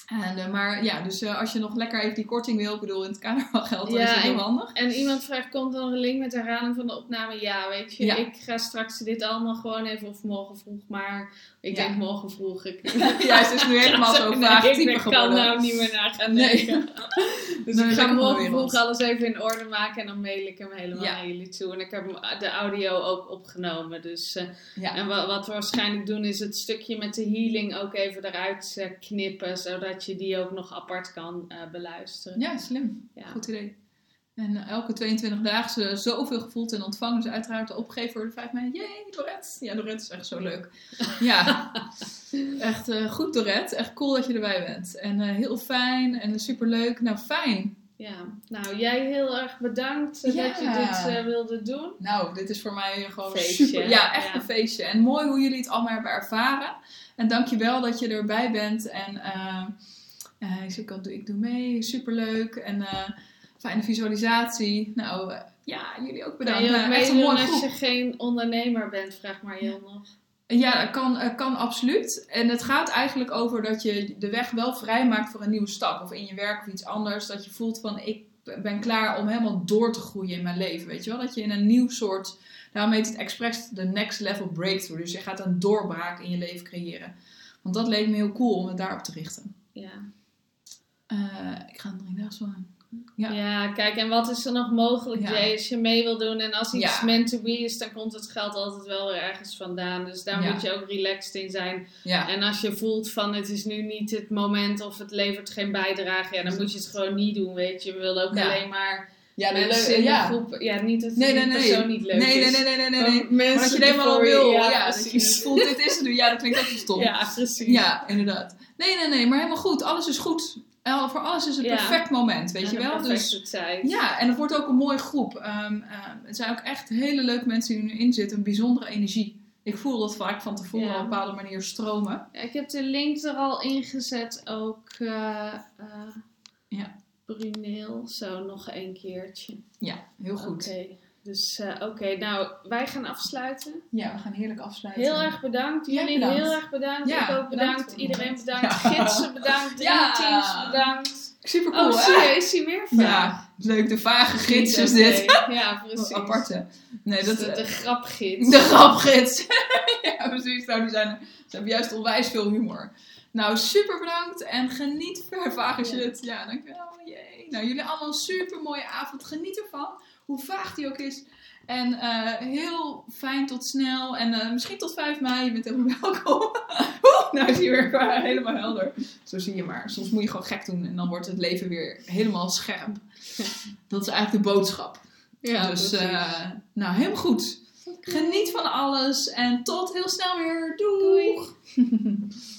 En, uh, maar ja, dus uh, als je nog lekker even die korting wil, ik bedoel in het kader van geld, dan ja, is het heel handig. En iemand vraagt, komt dan een link met de herhaling van de opname? Ja, weet je, ja. ik ga straks dit allemaal gewoon even, of morgen vroeg, maar ik ja. denk morgen vroeg. Ik... ja, het is nu helemaal zo vaag nee, type geworden. Ik kan nou niet meer naar gaan denken. Nee. Dus dan ik ga morgen vroeg alles even in orde maken en dan mail ik hem helemaal ja. aan jullie toe. En ik heb de audio ook opgenomen. Dus, uh, ja. En wat, wat we waarschijnlijk doen is het stukje met de healing ook even eruit uh, knippen, zodat dat je die ook nog apart kan uh, beluisteren. Ja, slim. Ja. Goed idee. En uh, elke tweeëntwintig dagen ze uh, zoveel gevoeld en ontvangen. Dus uiteraard de opgever door de vijf meiden. Jee, Dorette. Ja, Dorette is echt zo leuk. Ja, echt uh, goed Dorette. Echt cool dat je erbij bent. En uh, heel fijn en superleuk. Nou, fijn. Ja, nou jij heel erg bedankt ja. dat je dit uh, wilde doen. Nou, dit is voor mij gewoon feestje, super. Ja, echt ja. een feestje. En mooi hoe jullie het allemaal hebben ervaren. En dankjewel dat je erbij bent. En uh, uh, ik, doe, ik doe mee, superleuk. En uh, fijne visualisatie. Nou, uh, ja, jullie ook bedankt. Ja, echt een mooie groep. Als je geen ondernemer bent, vraag maar heel ja. nog. Ja, dat kan, kan absoluut. En het gaat eigenlijk over dat je de weg wel vrij maakt voor een nieuwe stap. Of in je werk of iets anders. Dat je voelt van ik ben klaar om helemaal door te groeien in mijn leven. Weet je wel? Dat je in een nieuw soort... Daarom heet het expres de next level breakthrough. Dus je gaat een doorbraak in je leven creëren. Want dat leek me heel cool om het daarop te richten. Ja. Uh, ik ga een drie dagen zo aan. Ja. ja, kijk, en wat is er nog mogelijk, ja. Jay, als je mee wil doen? En als iets ja. meant to be is, dan komt het geld altijd wel weer ergens vandaan. Dus daar ja. moet je ook relaxed in zijn. Ja. En als je voelt van, het is nu niet het moment of het levert geen bijdrage, ja, dan moet je het gewoon niet doen, weet je. We willen ook ja. alleen maar... Ja, de mensen in de ja. groep. Ja, niet dat nee, nee, nee. persoon niet leuk nee, is. Nee, nee, nee, nee, nee. Maar dat je het helemaal al wil. Ja, ja precies. Voelt, dit is het nu. Ja, dat klinkt ook stom. Ja, precies. Ja, inderdaad. Nee, nee, nee, maar helemaal goed. Alles is goed. Uh, voor alles is het perfect ja. moment, weet en je wel. Dus, tijd. Ja, en het wordt ook een mooie groep. Um, uh, het zijn ook echt hele leuke mensen die er nu in zitten. Een bijzondere energie. Ik voel dat vaak van tevoren ja. op een bepaalde manier stromen. Ja, ik heb de link er al ingezet ook. Uh, uh, ja. Bruneel, zo nog een keertje. Ja, heel goed. Oké, okay. dus uh, oké, okay. nou wij gaan afsluiten. Ja, we gaan heerlijk afsluiten. Heel erg bedankt. Jullie ja, bedankt. heel erg bedankt. Ja, ik ook bedankt. bedankt. Iedereen bedankt. Ja. Gidsen bedankt. Ja. Teams bedankt. Super cool. Oh, zie je, is hij meer van? Ja, leuk. De vage gids is okay. dit. Ja, precies. Wat aparte. Nee, dat, de, de grapgids. De grapgids. ja, precies. Nou, die zijn, ze hebben juist onwijs veel humor. Nou, super bedankt en geniet vaag als je het. Ja, dankjewel. Jee. Nou, jullie allemaal een super mooie avond. Geniet ervan, hoe vaag die ook is. En uh, heel fijn tot snel. En uh, misschien tot vijf mei. Je bent helemaal welkom. Oeh, nou is hij weer uh, helemaal helder. Zo zie je maar. Soms moet je gewoon gek doen en dan wordt het leven weer helemaal scherp. Dat is eigenlijk de boodschap. Ja, dus uh, nou, helemaal goed. Geniet van alles en tot heel snel weer. Doeg! Doei!